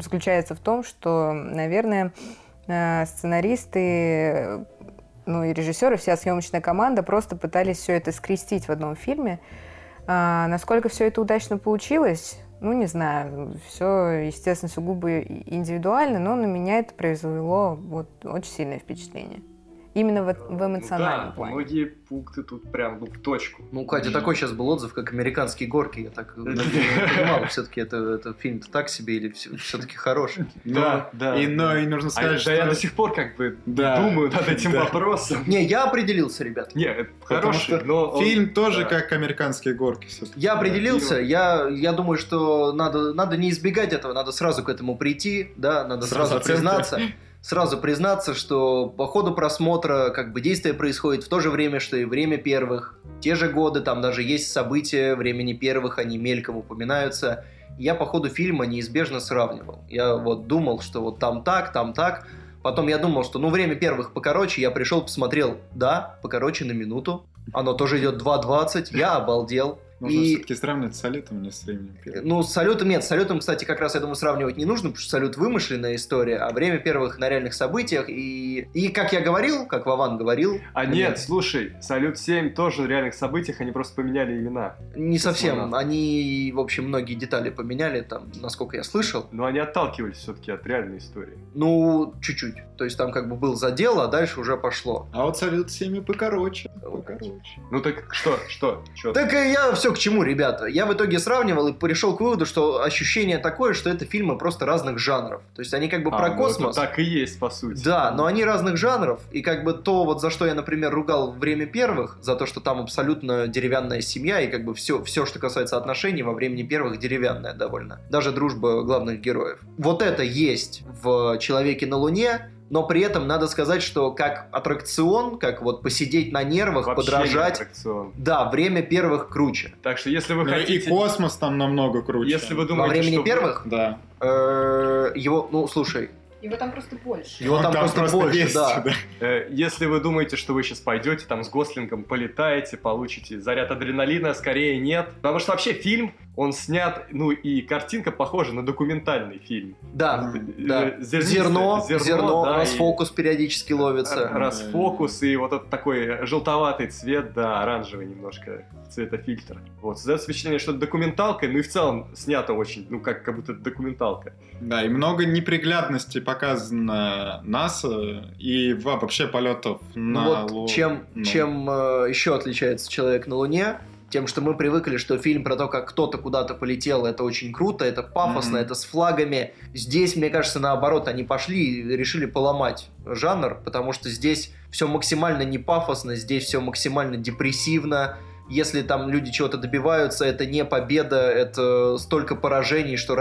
заключается в том, что, наверное, сценаристы, и режиссеры, вся съемочная команда просто пытались все это скрестить в одном фильме. Насколько все это удачно получилось, не знаю. Все, естественно, сугубо индивидуально, но на меня это произвело очень сильное впечатление. Именно в эмоциональном плане. Многие пункты тут прям в точку. Катя, такой сейчас был отзыв, как «Американские горки». Я так понимал, все-таки это фильм-то так себе или все-таки хороший? Да. И нужно сказать, что я до сих пор думаю над этим вопросом. Не, я определился, ребят. Не, это хороший, но... Фильм тоже как «Американские горки». Я определился. Я думаю, что надо не избегать этого, надо сразу к этому прийти, да, надо сразу признаться. Сразу признаться, что по ходу просмотра действие происходит в то же время, что и «Время первых». Те же годы, там даже есть события «Времени первых», они мельком упоминаются. Я по ходу фильма неизбежно сравнивал. Я думал, что там так. Потом я думал, что «Время первых» покороче. Я пришел, посмотрел, да, покороче на минуту. Оно тоже идет 2:20. Я обалдел. Нужно все-таки сравнивать с «Салютом», а не с «Временем первых». «Салютом» нет. «Салютом», кстати, как раз, я думаю, сравнивать не нужно, потому что «Салют» — вымышленная история, а «Время первых» на реальных событиях. И как я говорил, как Вован говорил... Нет, слушай, «Салют-7» тоже на реальных событиях, они просто поменяли имена. Не совсем. Они, в общем, многие детали поменяли, там, насколько я слышал. Но они отталкивались все-таки от реальной истории. Чуть-чуть. То есть там был задел, а дальше уже пошло. А «Салют-7» покороче. Так что? Так я все к чему, ребята. Я в итоге сравнивал и пришел к выводу, что ощущение такое, что это фильмы просто разных жанров. То есть они про космос. Это так и есть, по сути. Да, но они разных жанров. И то, за что я, например, ругал «Время первых», за то, что там абсолютно деревянная семья, и все, что касается отношений во «Времени первых», деревянное довольно. Даже дружба главных героев. Это есть в «Человеке на Луне». Но при этом надо сказать, что как аттракцион, как посидеть на нервах, вообще подражать. Да, «Время первых» круче. Так что если вы хотите... И космос там намного круче. Если вы думаете, во «Времени первых»? Да. Его, слушай. Его там просто больше. Его там просто больше, есть, да. Если вы думаете, что вы сейчас пойдете там с Гослингом, полетаете, получите заряд адреналина, скорее нет. Потому что вообще фильм, он снят, и картинка похожа на документальный фильм. Да, да. Зерно, да, расфокус периодически ловится. Расфокус и этот такой желтоватый цвет, да, оранжевый немножко цветофильтр. Создается впечатление, что это документалка, и в целом снято очень, как будто это документалка. Да, и много неприглядности показано НАСА и вообще полетов на Луну. Чем еще отличается «Человек на Луне»? Тем, что мы привыкли, что фильм про то, как кто-то куда-то полетел, это очень круто, это пафосно, это с флагами. Здесь, мне кажется, наоборот, они пошли и решили поломать жанр, потому что здесь все максимально не пафосно, здесь все максимально депрессивно. Если там люди чего-то добиваются, это не победа, это столько поражений, что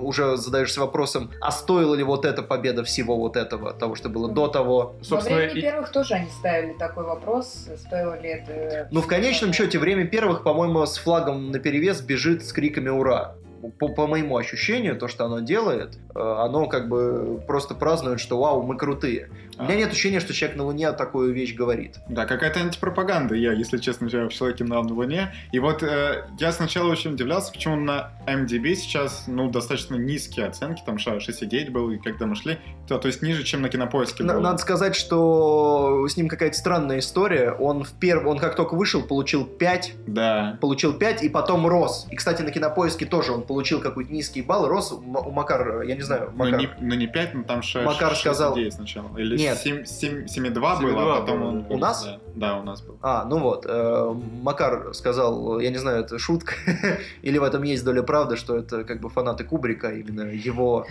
уже задаешься вопросом, а стоила ли эта победа всего того, что было до того. Во «Время первых» тоже они ставили такой вопрос, стоило ли это... в конечном счете «Время первых», по-моему, с флагом наперевес бежит с криками «Ура!». по моему ощущению, то, что оно делает, оно как бы просто празднует, что вау, мы крутые. У меня нет ощущения, что «Человек на Луне» такую вещь говорит. Да, какая-то антипропаганда. Я, если честно, в «Человеке на Луне». И вот я сначала очень удивлялся, почему на IMDb сейчас, ну, достаточно низкие оценки, там 69 был, и когда мы шли, то есть ниже, чем на Кинопоиске было. Надо сказать, что с ним какая-то странная история. Он как только вышел, получил 5. Да. Получил 5 и потом рос. И, кстати, на Кинопоиске тоже он получил какой-то низкий балл, рос. У Макара, я не знаю, Макар... Ну, не 5, но там 6. Макар сказал... 6 сначала. Или 7,2 было, а потом он... У нас? Да, у нас был. А, ну вот. Макар сказал, я не знаю, это шутка, или в этом есть доля правды, что это как бы фанаты Кубрика, именно его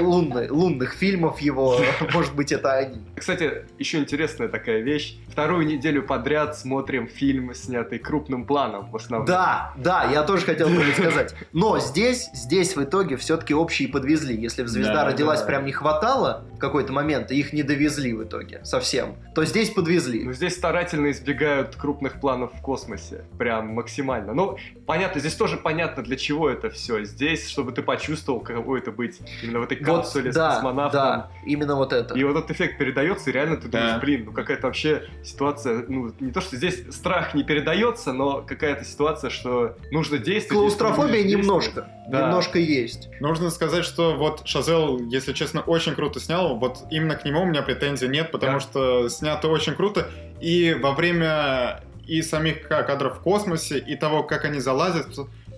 лунных фильмов его, может быть, это они. Кстати, еще интересная такая вещь. Вторую неделю подряд смотрим фильмы, снятые крупным планом в основном. Да, я тоже хотел бы сказать. Но здесь в итоге все-таки общие подвезли. Если в «Звезда родилась» прям не хватало в какой-то момент, их не довезли в итоге совсем, то здесь подвезли. Но здесь старательно избегают крупных планов в космосе. Прям максимально. Ну, понятно, здесь тоже понятно, для чего это все. Здесь, чтобы ты почувствовал, каково это быть именно в этой капсуле с космонавтом. Да, именно вот это. И вот этот эффект передается, и реально ты думаешь, блин, ну какая-то вообще ситуация, ну не то, что здесь страх не передается, но какая-то ситуация, что нужно действовать. Клаустрофобия немножко. Да. Немножко есть. Нужно сказать, что вот Шазелл, если честно, очень круто снял. Вот именно к нему у меня претензий нет, потому что снято очень круто. И во время и самих кадров в космосе, и того, как они залазят,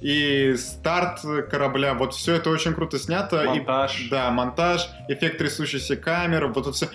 и старт корабля, вот все это очень круто снято. Монтаж. Монтаж, эффект трясущейся камеры, вот это все.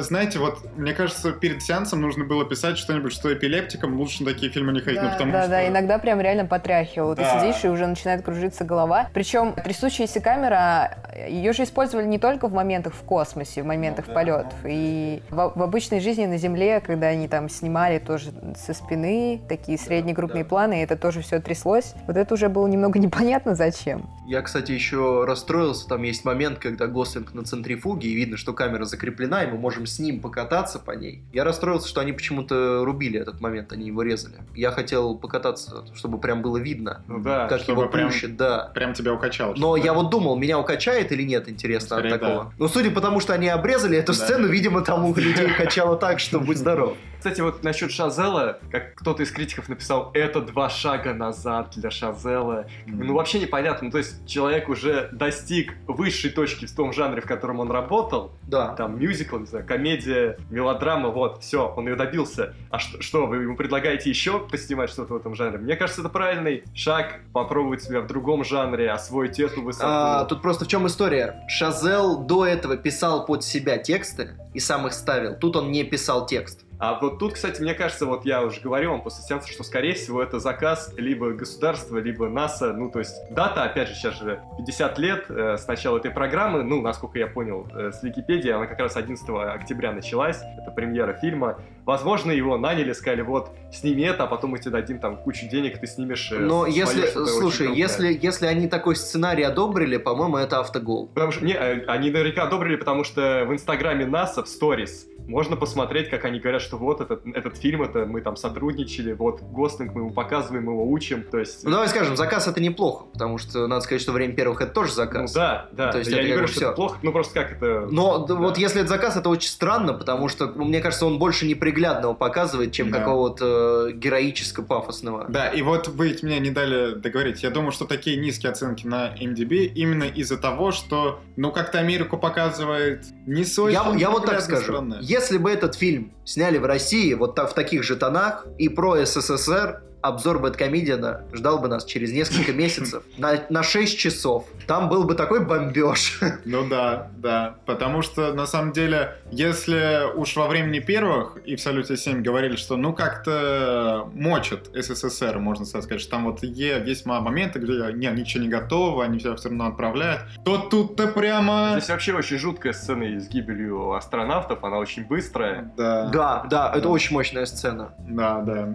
Знаете, вот, мне кажется, перед сеансом нужно было писать что-нибудь, что эпилептикам лучше на такие фильмы не ходить. Иногда прям реально потряхивало. Да. Ты сидишь, и уже начинает кружиться голова. Причем трясущаяся камера, ее же использовали не только в моментах в космосе, в моментах полетов. И в обычной жизни на Земле, когда они там снимали тоже со спины, такие среднекрупные планы, и это тоже все тряслось. Вот это уже было немного непонятно зачем. Я, кстати, еще расстроился. Там есть момент, когда Гослинг на центрифуге, и видно, что камера закреплена, и мы можем с ним покататься по ней. Я расстроился, что они почему-то рубили этот момент, они его резали. Я хотел покататься, чтобы прям было видно, как его плющит. Прям тебя укачало. Но я вот думал, меня укачает или нет, интересно, от такого. Но судя по тому, что они обрезали эту сцену, видимо, там у людей качало так, что будь здоров. Кстати, вот насчет Шазелла, как кто-то из критиков написал, это 2 шага назад для Шазелла. Ну, вообще непонятно. Ну, то есть человек уже достиг высшей точки в том жанре, в котором он работал. Да. Там мюзикл, не знаю, комедия, мелодрама, вот, все, он ее добился. А что, вы ему предлагаете еще поснимать что-то в этом жанре? Мне кажется, это правильный шаг, попробовать себя в другом жанре, освоить эту высоту. Тут просто в чем история? Шазелл до этого писал под себя тексты и сам их ставил. Тут он не писал текст. А вот тут, кстати, мне кажется, вот я уже говорил вам после сеанса, что, скорее всего, это заказ либо государства, либо НАСА. Ну, то есть дата, опять же, сейчас же 50 лет с начала этой программы. Ну, насколько я понял, с Википедии она как раз 11 октября началась. Это премьера фильма. Возможно, его наняли, сказали, вот, сними это, а потом мы тебе дадим там кучу денег, ты снимешь... Но если, слушай, если они такой сценарий одобрили, по-моему, это автогол. Потому что, не, они наверняка одобрили, потому что в инстаграме НАСА, в сторис, можно посмотреть, как они говорят, что вот этот фильм, это мы там сотрудничали, вот Гослинг, мы ему показываем, его учим, то есть... Ну, давай скажем, заказ это неплохо, потому что, надо сказать, что «Время первых» это тоже заказ. Ну, да, то есть, я не говорю, что все. Это плохо, ну, просто как это... Но вот если это заказ, это очень странно, потому что, мне кажется, он больше неприглядного показывает, чем какого-то героического, пафосного. Да, и вот вы меня не дали договорить. Я думаю, что такие низкие оценки на IMDb именно из-за того, что, ну, как-то Америку показывает не свой... Я вот так скажу. Странно. Если бы этот фильм сняли в России вот в таких же тонах и про СССР, обзор Бэдкомедиана ждал бы нас через несколько месяцев на 6 часов. Там был бы такой бомбеж. Ну да. Потому что, на самом деле, если уж во «Времени первых» и в «Салюте 7» говорили, что ну как-то мочат СССР, можно сказать, что там вот есть моменты, где ничего не готово, они все равно отправляют, то тут-то прямо... Здесь вообще очень жуткая сцена с гибелью астронавтов, она очень быстрая. Да, это очень мощная сцена. Да.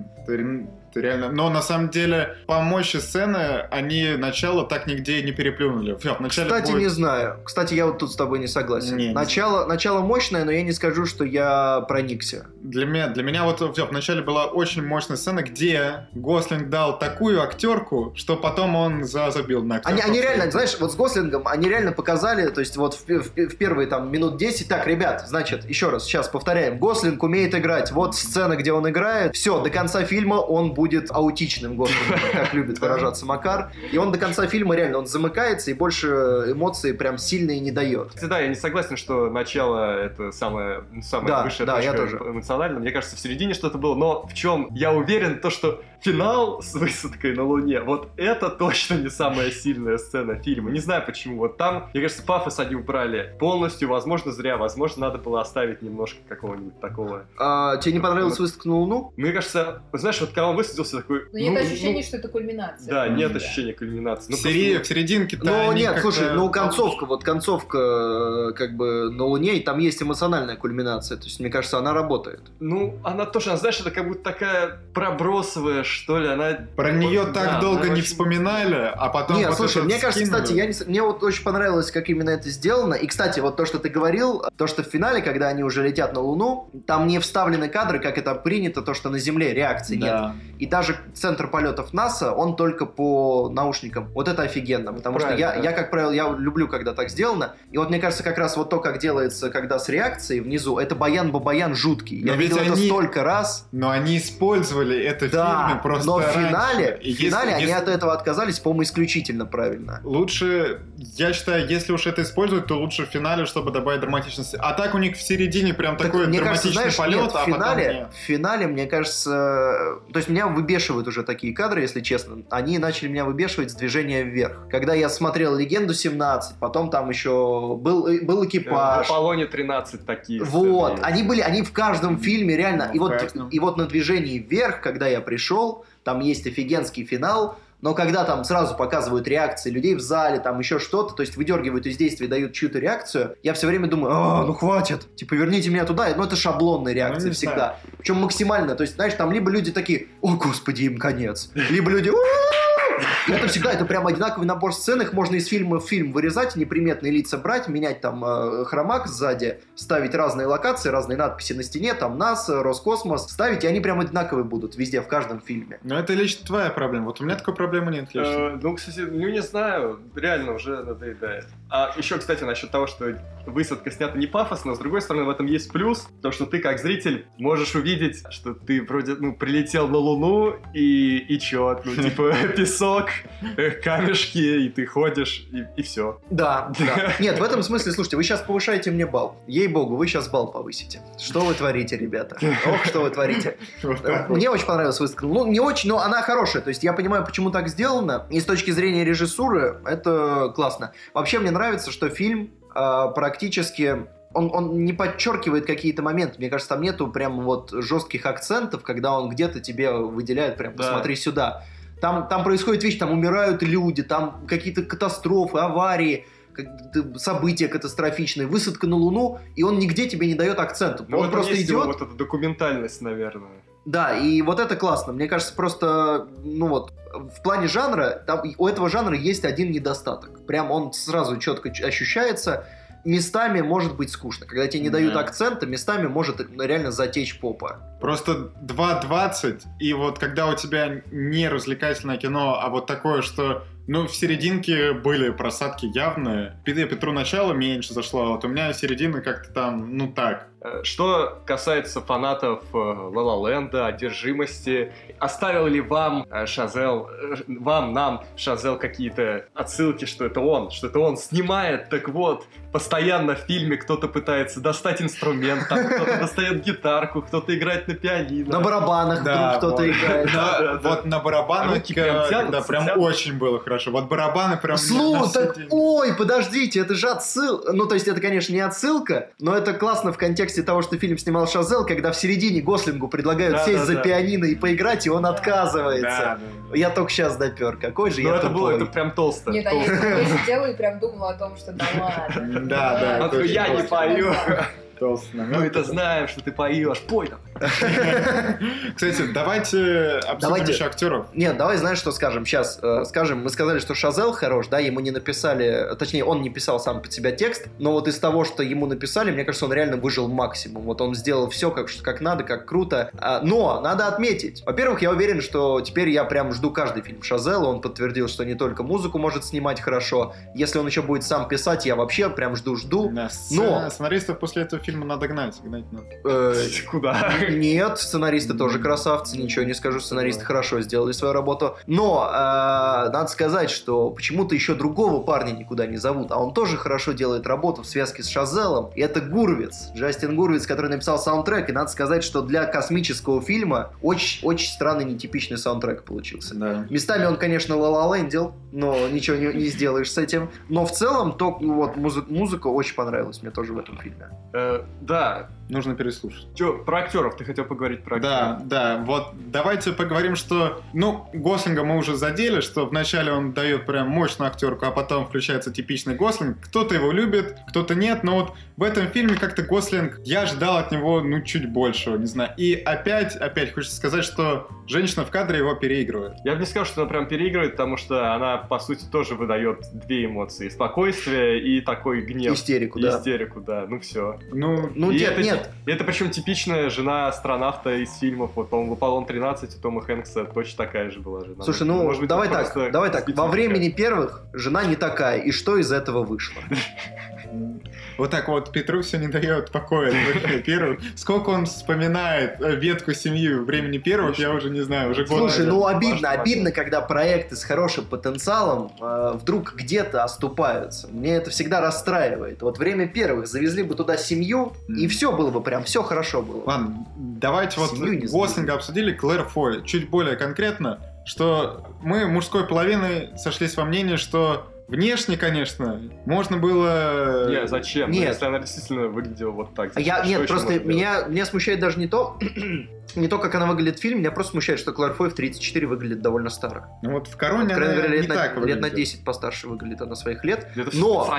Ты ты реально... Но на самом деле по мощи сцены они начало так нигде и не переплюнули. Кстати, будет... не знаю. Кстати, я вот тут с тобой не согласен. Начало мощное, но я не скажу, что я проникся. Для меня вот в начале была очень мощная сцена, где Гослинг дал такую актерку, что потом он забил на актерку. Они реально, знаешь, вот с Гослингом они реально показали, то есть вот в первые там минут 10, так, ребят, значит, еще раз, сейчас повторяем, Гослинг умеет играть, вот сцена, где он играет, все, до конца фильма он будет аутичным Гослингом, как любит выражаться Макар, и он до конца фильма реально, он замыкается и больше эмоций прям сильные не дает. Да, я не согласен, что начало это самая высшая точка эмоционально, мне кажется, в середине что-то было, но в чем я уверен, то что финал с высадкой на Луне, вот это точно не самая сильная сцена фильма. Не знаю почему. Вот там, мне кажется, пафос они убрали полностью, возможно, зря. Возможно, надо было оставить немножко какого-нибудь такого. Тебе не понравилась высадка на Луну? Мне кажется, знаешь, вот когда он высадился, такой... Но нет ощущения, что это кульминация. Да, нет ощущения кульминации. В серединке-то ну, нет, как-то... слушай, ну концовка, как бы, на Луне, и там есть эмоциональная кульминация. То есть, мне кажется, она работает. Ну, она тоже, знаешь, это как будто такая пробросовая, что ли, она... Про нее так долго не вспоминали, а потом... Нет, слушай, мне кажется, кстати, мне вот очень понравилось, как именно это сделано. И, кстати, вот то, что ты говорил, то, что в финале, когда они уже летят на Луну, там не вставлены кадры, как это принято, то, что на Земле реакции нет. И даже центр полетов НАСА, он только по наушникам. Вот это офигенно, потому что я, как правило, я люблю, когда так сделано. И вот мне кажется, как раз вот то, как делается, когда с реакцией внизу, это баян-бабаян жуткий. Я видел это столько раз. Но они использовали это в фильме просто. Но в финале они от этого отказались, по-моему, исключительно правильно. Лучше, я считаю, если уж это использовать, то лучше в финале, чтобы добавить драматичности. А так у них в середине прям так, такой драматичный, кажется, полет, нет, в финале, мне кажется... То есть меня выбешивают уже такие кадры, если честно. Они начали меня выбешивать с движения вверх. Когда я смотрел «Легенду 17», потом там еще был экипаж. В «Аполлоне 13» такие. Вот. Они в каждом фильме реально... И вот на движении вверх, когда я пришел, там есть офигенский финал, но когда там сразу показывают реакции людей в зале, там еще что-то, то есть выдергивают из действия, дают чью-то реакцию, я все время думаю, ну хватит, типа верните меня туда, но это шаблонная реакция всегда. Причем максимально, то есть, знаешь, там либо люди такие, о господи, им конец, либо люди... Это всегда, это прям одинаковый набор сцен, их можно из фильма в фильм вырезать, неприметные лица брать, менять там хромак сзади, ставить разные локации, разные надписи на стене, там НАСА, Роскосмос, ставить, и они прям одинаковые будут везде, в каждом фильме. Но это лично твоя проблема, вот у меня такой проблемы нет лично. Ну, кстати, не знаю, реально уже надоедает. А еще, кстати, насчет того, что высадка снята не пафосно, с другой стороны, в этом есть плюс, то, что ты, как зритель, можешь увидеть, что ты вроде, прилетел на Луну, и чё, песок, камешки, и ты ходишь, и все. Да. Нет, в этом смысле, слушайте, вы сейчас повышаете мне балл. Ей-богу, вы сейчас балл повысите. Что вы творите, ребята? Ох, что вы творите. Мне очень понравилась высадка. Ну, не очень, но она хорошая. То есть я понимаю, почему так сделано. И с точки зрения режиссуры это классно. Вообще мне нравится, что фильм практически... Он не подчеркивает какие-то моменты. Мне кажется, там нету прям вот жестких акцентов, когда он где-то тебе выделяет прям «посмотри сюда». Там происходит вещь, там умирают люди, там какие-то катастрофы, аварии, события катастрофичные, высадка на Луну, и он нигде тебе не дает акценту. Но он просто идет... Вот эта документальность, наверное. Да, и вот это классно. Мне кажется, просто, в плане жанра, у этого жанра есть один недостаток. Прям он сразу четко ощущается. Местами может быть скучно. Когда тебе не дают акцента, местами может реально затечь попа. Просто 2.20, и вот когда у тебя не развлекательное кино, а вот такое, что... в серединке были просадки явные. Петру начало меньше зашло, а вот у меня середина как-то там, так. Что касается фанатов «Ла-Ла Ленда», «Одержимости», оставил ли вам Шазелл, нам Шазелл какие-то отсылки, что это он снимает? Так вот, постоянно в фильме кто-то пытается достать инструмент, там кто-то достает гитарку, кто-то играет на пианино. На барабанах вдруг кто-то играет. Вот на барабанах прям очень было хорошо. Вот барабаны прям... подождите, это же отсылка. То есть это, конечно, не отсылка, но это классно в контексте того, что фильм снимал Шазелл, когда в середине Гослингу предлагают сесть за пианино и поиграть, и он отказывается. Я только сейчас допер. Какой же я тупой. Это прям толсто. Нет, я сидела и прям думала о том, что да ладно. Я не пою. Мы-то знаем, что ты поешь. Пой там. Кстати, давайте обсудим еще актеров. Нет, давай, знаешь, что скажем? Сейчас скажем, мы сказали, что Шазелл хорош, да, ему не написали, точнее, он не писал сам под себя текст, но вот из того, что ему написали, мне кажется, он реально выжил максимум. Вот он сделал все как надо, как круто. Но надо отметить. Во-первых, я уверен, что теперь я прям жду каждый фильм Шазелла. Он подтвердил, что не только музыку может снимать хорошо. Если он еще будет сам писать, я вообще прям жду-жду. Но сценаристов после этого фильма надо гнать. Куда? Нет, сценаристы тоже красавцы, ничего не скажу, сценаристы хорошо сделали свою работу. Но надо сказать, что почему-то еще другого парня никуда не зовут, а он тоже хорошо делает работу в связке с Шазеллом. И это Гурвиц, Джастин Гурвиц, который написал саундтрек. И надо сказать, что для космического фильма очень странный, нетипичный саундтрек получился. Да. Местами он, конечно, ла-ла-лендил, но ничего не сделаешь с этим. Но в целом музыка очень понравилась мне тоже в этом фильме. Да. Нужно переслушать. Че, про актеров ты хотел поговорить про актеров? Да, вот давайте поговорим, что... Гослинга мы уже задели, что вначале он дает прям мощную актерку, а потом включается типичный Гослинг. Кто-то его любит, кто-то нет, но вот в этом фильме как-то Гослинг... Я ждал от него, чуть большего, не знаю. И опять хочется сказать, что женщина в кадре его переигрывает. Я бы не сказал, что она прям переигрывает, потому что она, по сути, тоже выдает две эмоции. Спокойствие и такой гнев. Истерику, да. Все. Нет. Это причем типичная жена астронавта из фильмов. Вот, по-моему, в «Аполлон-13» у Тома Хэнкса точно такая же была жена. Слушай, давай так. Во «Времени первых» жена не такая. И что из этого вышло? Вот так вот Петру все не дает покоя. Сколько он вспоминает ветку семьи «Времени первых», я уже не знаю. Слушай, обидно, когда проекты с хорошим потенциалом вдруг где-то оступаются. Мне это всегда расстраивает. Вот «Время первых», завезли бы туда семью, и все было бы прям, все хорошо было. Ладно, давайте Гослинга обсудили, Клэр Фой. Чуть более конкретно, что мы мужской половиной сошлись во мнении, что внешне, конечно, можно было... Нет, зачем? Нет. Если она действительно выглядела вот так. Меня смущает даже не то, как она выглядит в фильме, меня просто смущает, что Клэр Фой в 34 выглядит довольно старо. Вот в «Короне» она не так выглядит. Лет на 10 постарше выглядит она своих лет. Но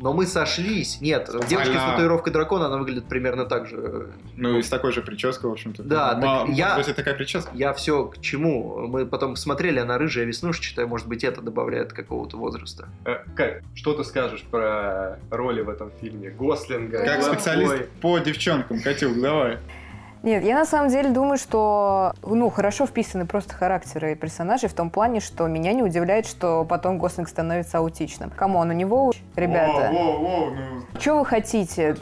мы сошлись. Нет, девочка с татуировкой дракона, она выглядит примерно так же. И с такой же прической, в общем-то. Да, может быть, такая прическа. Я все к чему. Мы потом посмотрели, она рыжая, веснушчатая, может быть, это добавляет какого-то возраста. Кать, что ты скажешь про роли в этом фильме Гослинга? Как специалист по девчонкам, Катюк, давай. Нет, я на самом деле думаю, что хорошо вписаны просто характеры персонажей в том плане, что меня не удивляет, что потом Гослинг становится аутичным. Камон, у него, ребята... Чего вы хотите?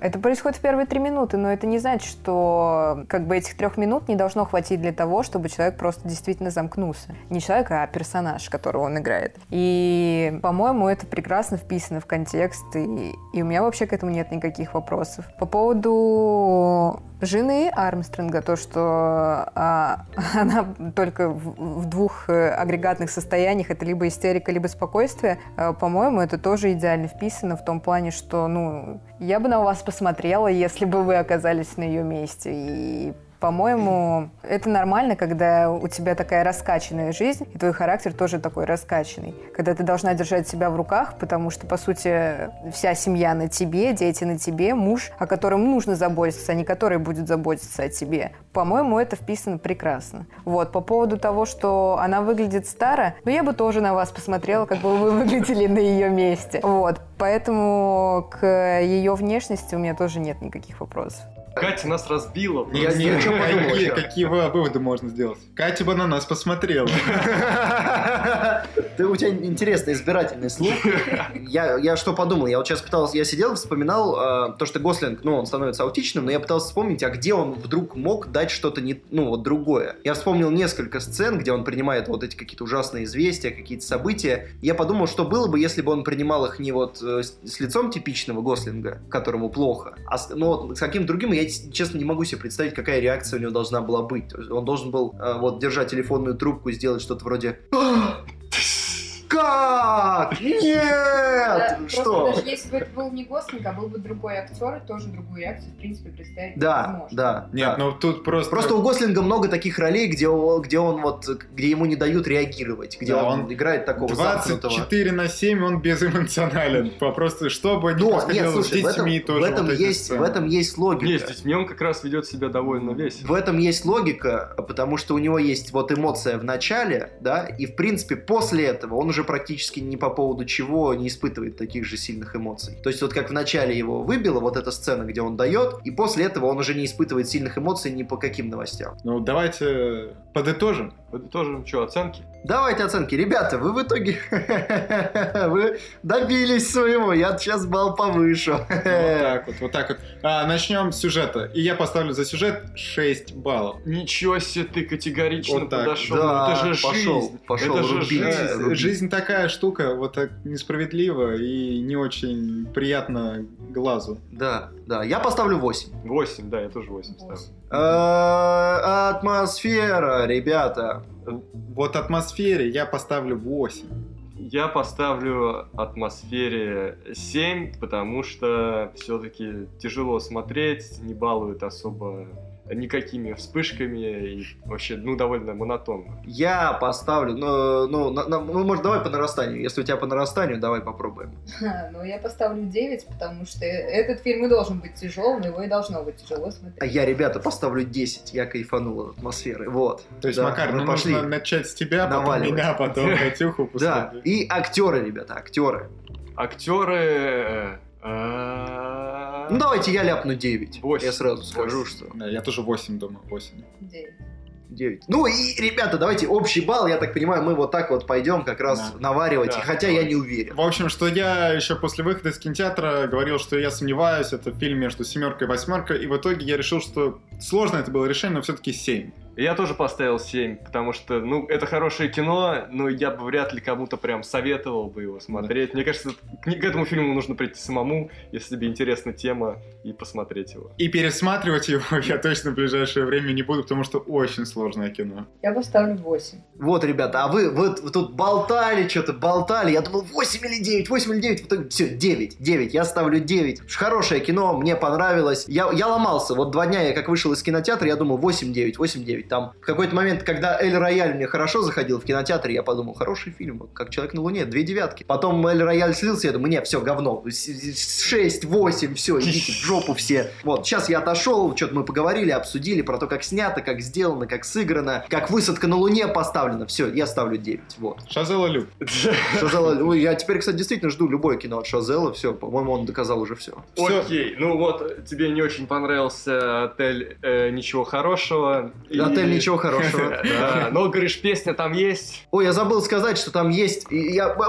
Это происходит в первые 3 минуты, но это не значит, что этих 3 минут не должно хватить для того, чтобы человек просто действительно замкнулся. Не человек, а персонаж, которого он играет. И, по-моему, это прекрасно вписано в контекст, и у меня вообще к этому нет никаких вопросов. По поводу жены Армстронга, то, что она только в 2 агрегатных состояниях, это либо истерика, либо спокойствие, по-моему, это тоже идеально вписано в том плане, что, я бы на вас посмотрела, если бы вы оказались на ее месте, и по-моему, это нормально, когда у тебя такая раскачанная жизнь, и твой характер тоже такой раскачанный. Когда ты должна держать себя в руках, потому что, по сути, вся семья на тебе, дети на тебе, муж, о котором нужно заботиться, а не который будет заботиться о тебе. По-моему, это вписано прекрасно. По поводу того, что она выглядит старо, я бы тоже на вас посмотрела, как бы вы выглядели на ее месте. Поэтому к ее внешности у меня тоже нет никаких вопросов. Катя нас разбила. Какие выводы можно сделать? Катя бы на нас посмотрела. У тебя интересный избирательный слух. Я что подумал? Я сейчас пытался, я сидел, вспоминал то, что Гослинг, он становится аутичным, но я пытался вспомнить, а где он вдруг мог дать что-то другое. Я вспомнил несколько сцен, где он принимает эти какие-то ужасные известия, какие-то события. Я подумал, что было бы, если бы он принимал их не с лицом типичного Гослинга, которому плохо, а с каким-то другим. Я, честно, не могу себе представить, какая реакция у него должна была быть. Он должен был держать телефонную трубку и сделать что-то вроде... Как? Нет! Да, что? Даже если бы это был не Гослинг, а был бы другой актер, тоже другую реакцию, в принципе, представить невозможно. Да, да. Нет, да. Ну тут просто... Просто у Гослинга много таких ролей, где ему не дают реагировать, где он играет такого 24 на 7 он безэмоционален. Просто чтобы не происходило с детьми тоже. В этом есть логика. Нет, с детьми он как раз ведет себя довольно весело. В этом есть логика, потому что у него есть вот эмоция в начале, да, и в принципе после этого он уже практически ни по поводу чего не испытывает таких же сильных эмоций. То есть вот как в начале его выбило, вот эта сцена, где он дает, и после этого он уже не испытывает сильных эмоций ни по каким новостям. Ну давайте подытожим. Подытожим, что, оценки? Давайте оценки. Ребята, вы в итоге вы добились своего. Я сейчас балл повышу. Вот так вот. Начнем с сюжета. И я поставлю за сюжет 6 баллов. Ничего себе, ты категорично вот подошел. Да, это же жизнь. Пошел это рубить. Жизнь такая штука, вот так несправедлива и не очень приятно глазу. Да, да. Я поставлю 8. 8, да, я тоже 8 ставлю. Атмосфера, ребята. Вот атмосфере я поставлю 8. Я поставлю атмосфере 7, потому что все-таки тяжело смотреть, не балуют особо никакими вспышками и вообще, ну, довольно монотонно. Я поставлю, может, давай по нарастанию. Если у тебя по нарастанию, давай попробуем. Я поставлю 9, потому что этот фильм и должен быть тяжелым, его и должно быть тяжело смотреть. А я, ребята, поставлю 10, я кайфанул от атмосферы, вот. То есть, да, Макар, пошли. Нужно начать с тебя, потом меня, потом Катюху. Да, и актеры, ребята, актеры. Актеры... Ну, давайте я ляпну 9. 8. Я сразу скажу, что... Да, я тоже 8 думаю. 8. 9. Ну и, ребята, давайте общий балл. Я так понимаю, мы вот так вот пойдем как раз наваривать. Да, хотя я не уверен. В общем, что я еще после выхода из кинотеатра говорил, что я сомневаюсь. Это фильм между 7 и 8. И в итоге я решил, что сложно это было решение, но все-таки 7. Я тоже поставил 7, потому что, это хорошее кино, но я бы вряд ли кому-то прям советовал бы его смотреть. Да. Мне кажется, к этому фильму нужно прийти самому, если тебе интересна тема, и посмотреть его. И пересматривать его я точно в ближайшее время не буду, потому что очень сложное кино. Я поставлю 8. Вот, ребята, а вы тут болтали. Я думал, 8 или 9, в итоге все, 9. Я ставлю 9. Хорошее кино, мне понравилось. Я ломался. Вот 2 дня я как вышел из кинотеатра, я думал, 8-9. Там в какой-то момент, когда Эль Рояль мне хорошо заходил в кинотеатре, я подумал, хороший фильм, как Человек на Луне, 2 девятки. Потом Эль Рояль слился, я думаю, не, все, говно, 6-8, все, идите в жопу все. Вот, сейчас я отошел, что-то мы поговорили, обсудили про то, как снято, как сделано, как сыграно, как высадка на Луне поставлена, все, я ставлю 9, вот. Шазелла люб. Я теперь, кстати, действительно жду любое кино от Шазелла, все, по-моему, он доказал уже все. Окей, тебе не очень понравился отель «Ничего хорошего». Отель «Ничего хорошего». Но, говоришь, песня там есть. Ой, я забыл сказать, что там есть...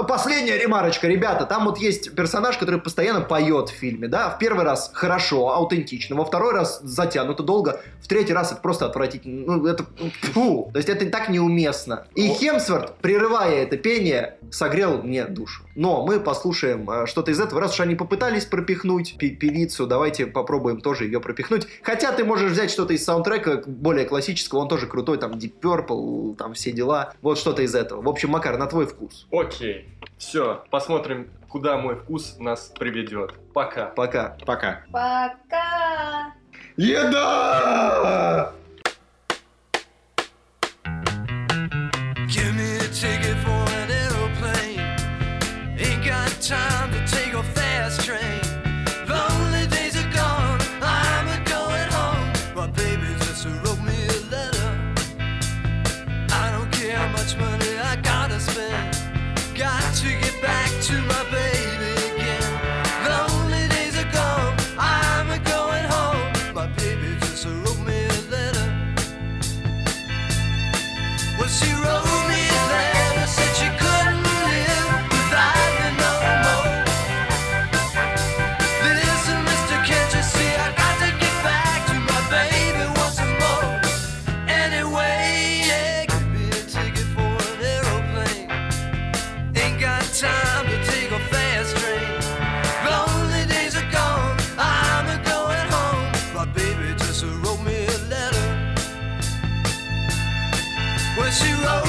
Последняя ремарочка, ребята. Там вот есть персонаж, который постоянно поет в фильме, да? В первый раз хорошо, аутентично. Во второй раз затянуто долго. В третий раз это просто отвратительно. То есть это так неуместно. И Хемсворт, прерывая это пение, согрел мне душу. Но мы послушаем что-то из этого. Раз уж они попытались пропихнуть певицу, давайте попробуем тоже ее пропихнуть. Хотя ты можешь взять что-то из саундтрека более классического. Он тоже крутой, там Deep Purple, там все дела. Вот что-то из этого. В общем, Макар, на твой вкус. Окей. Все, посмотрим, куда мой вкус нас приведет. Пока. Еда! She wrote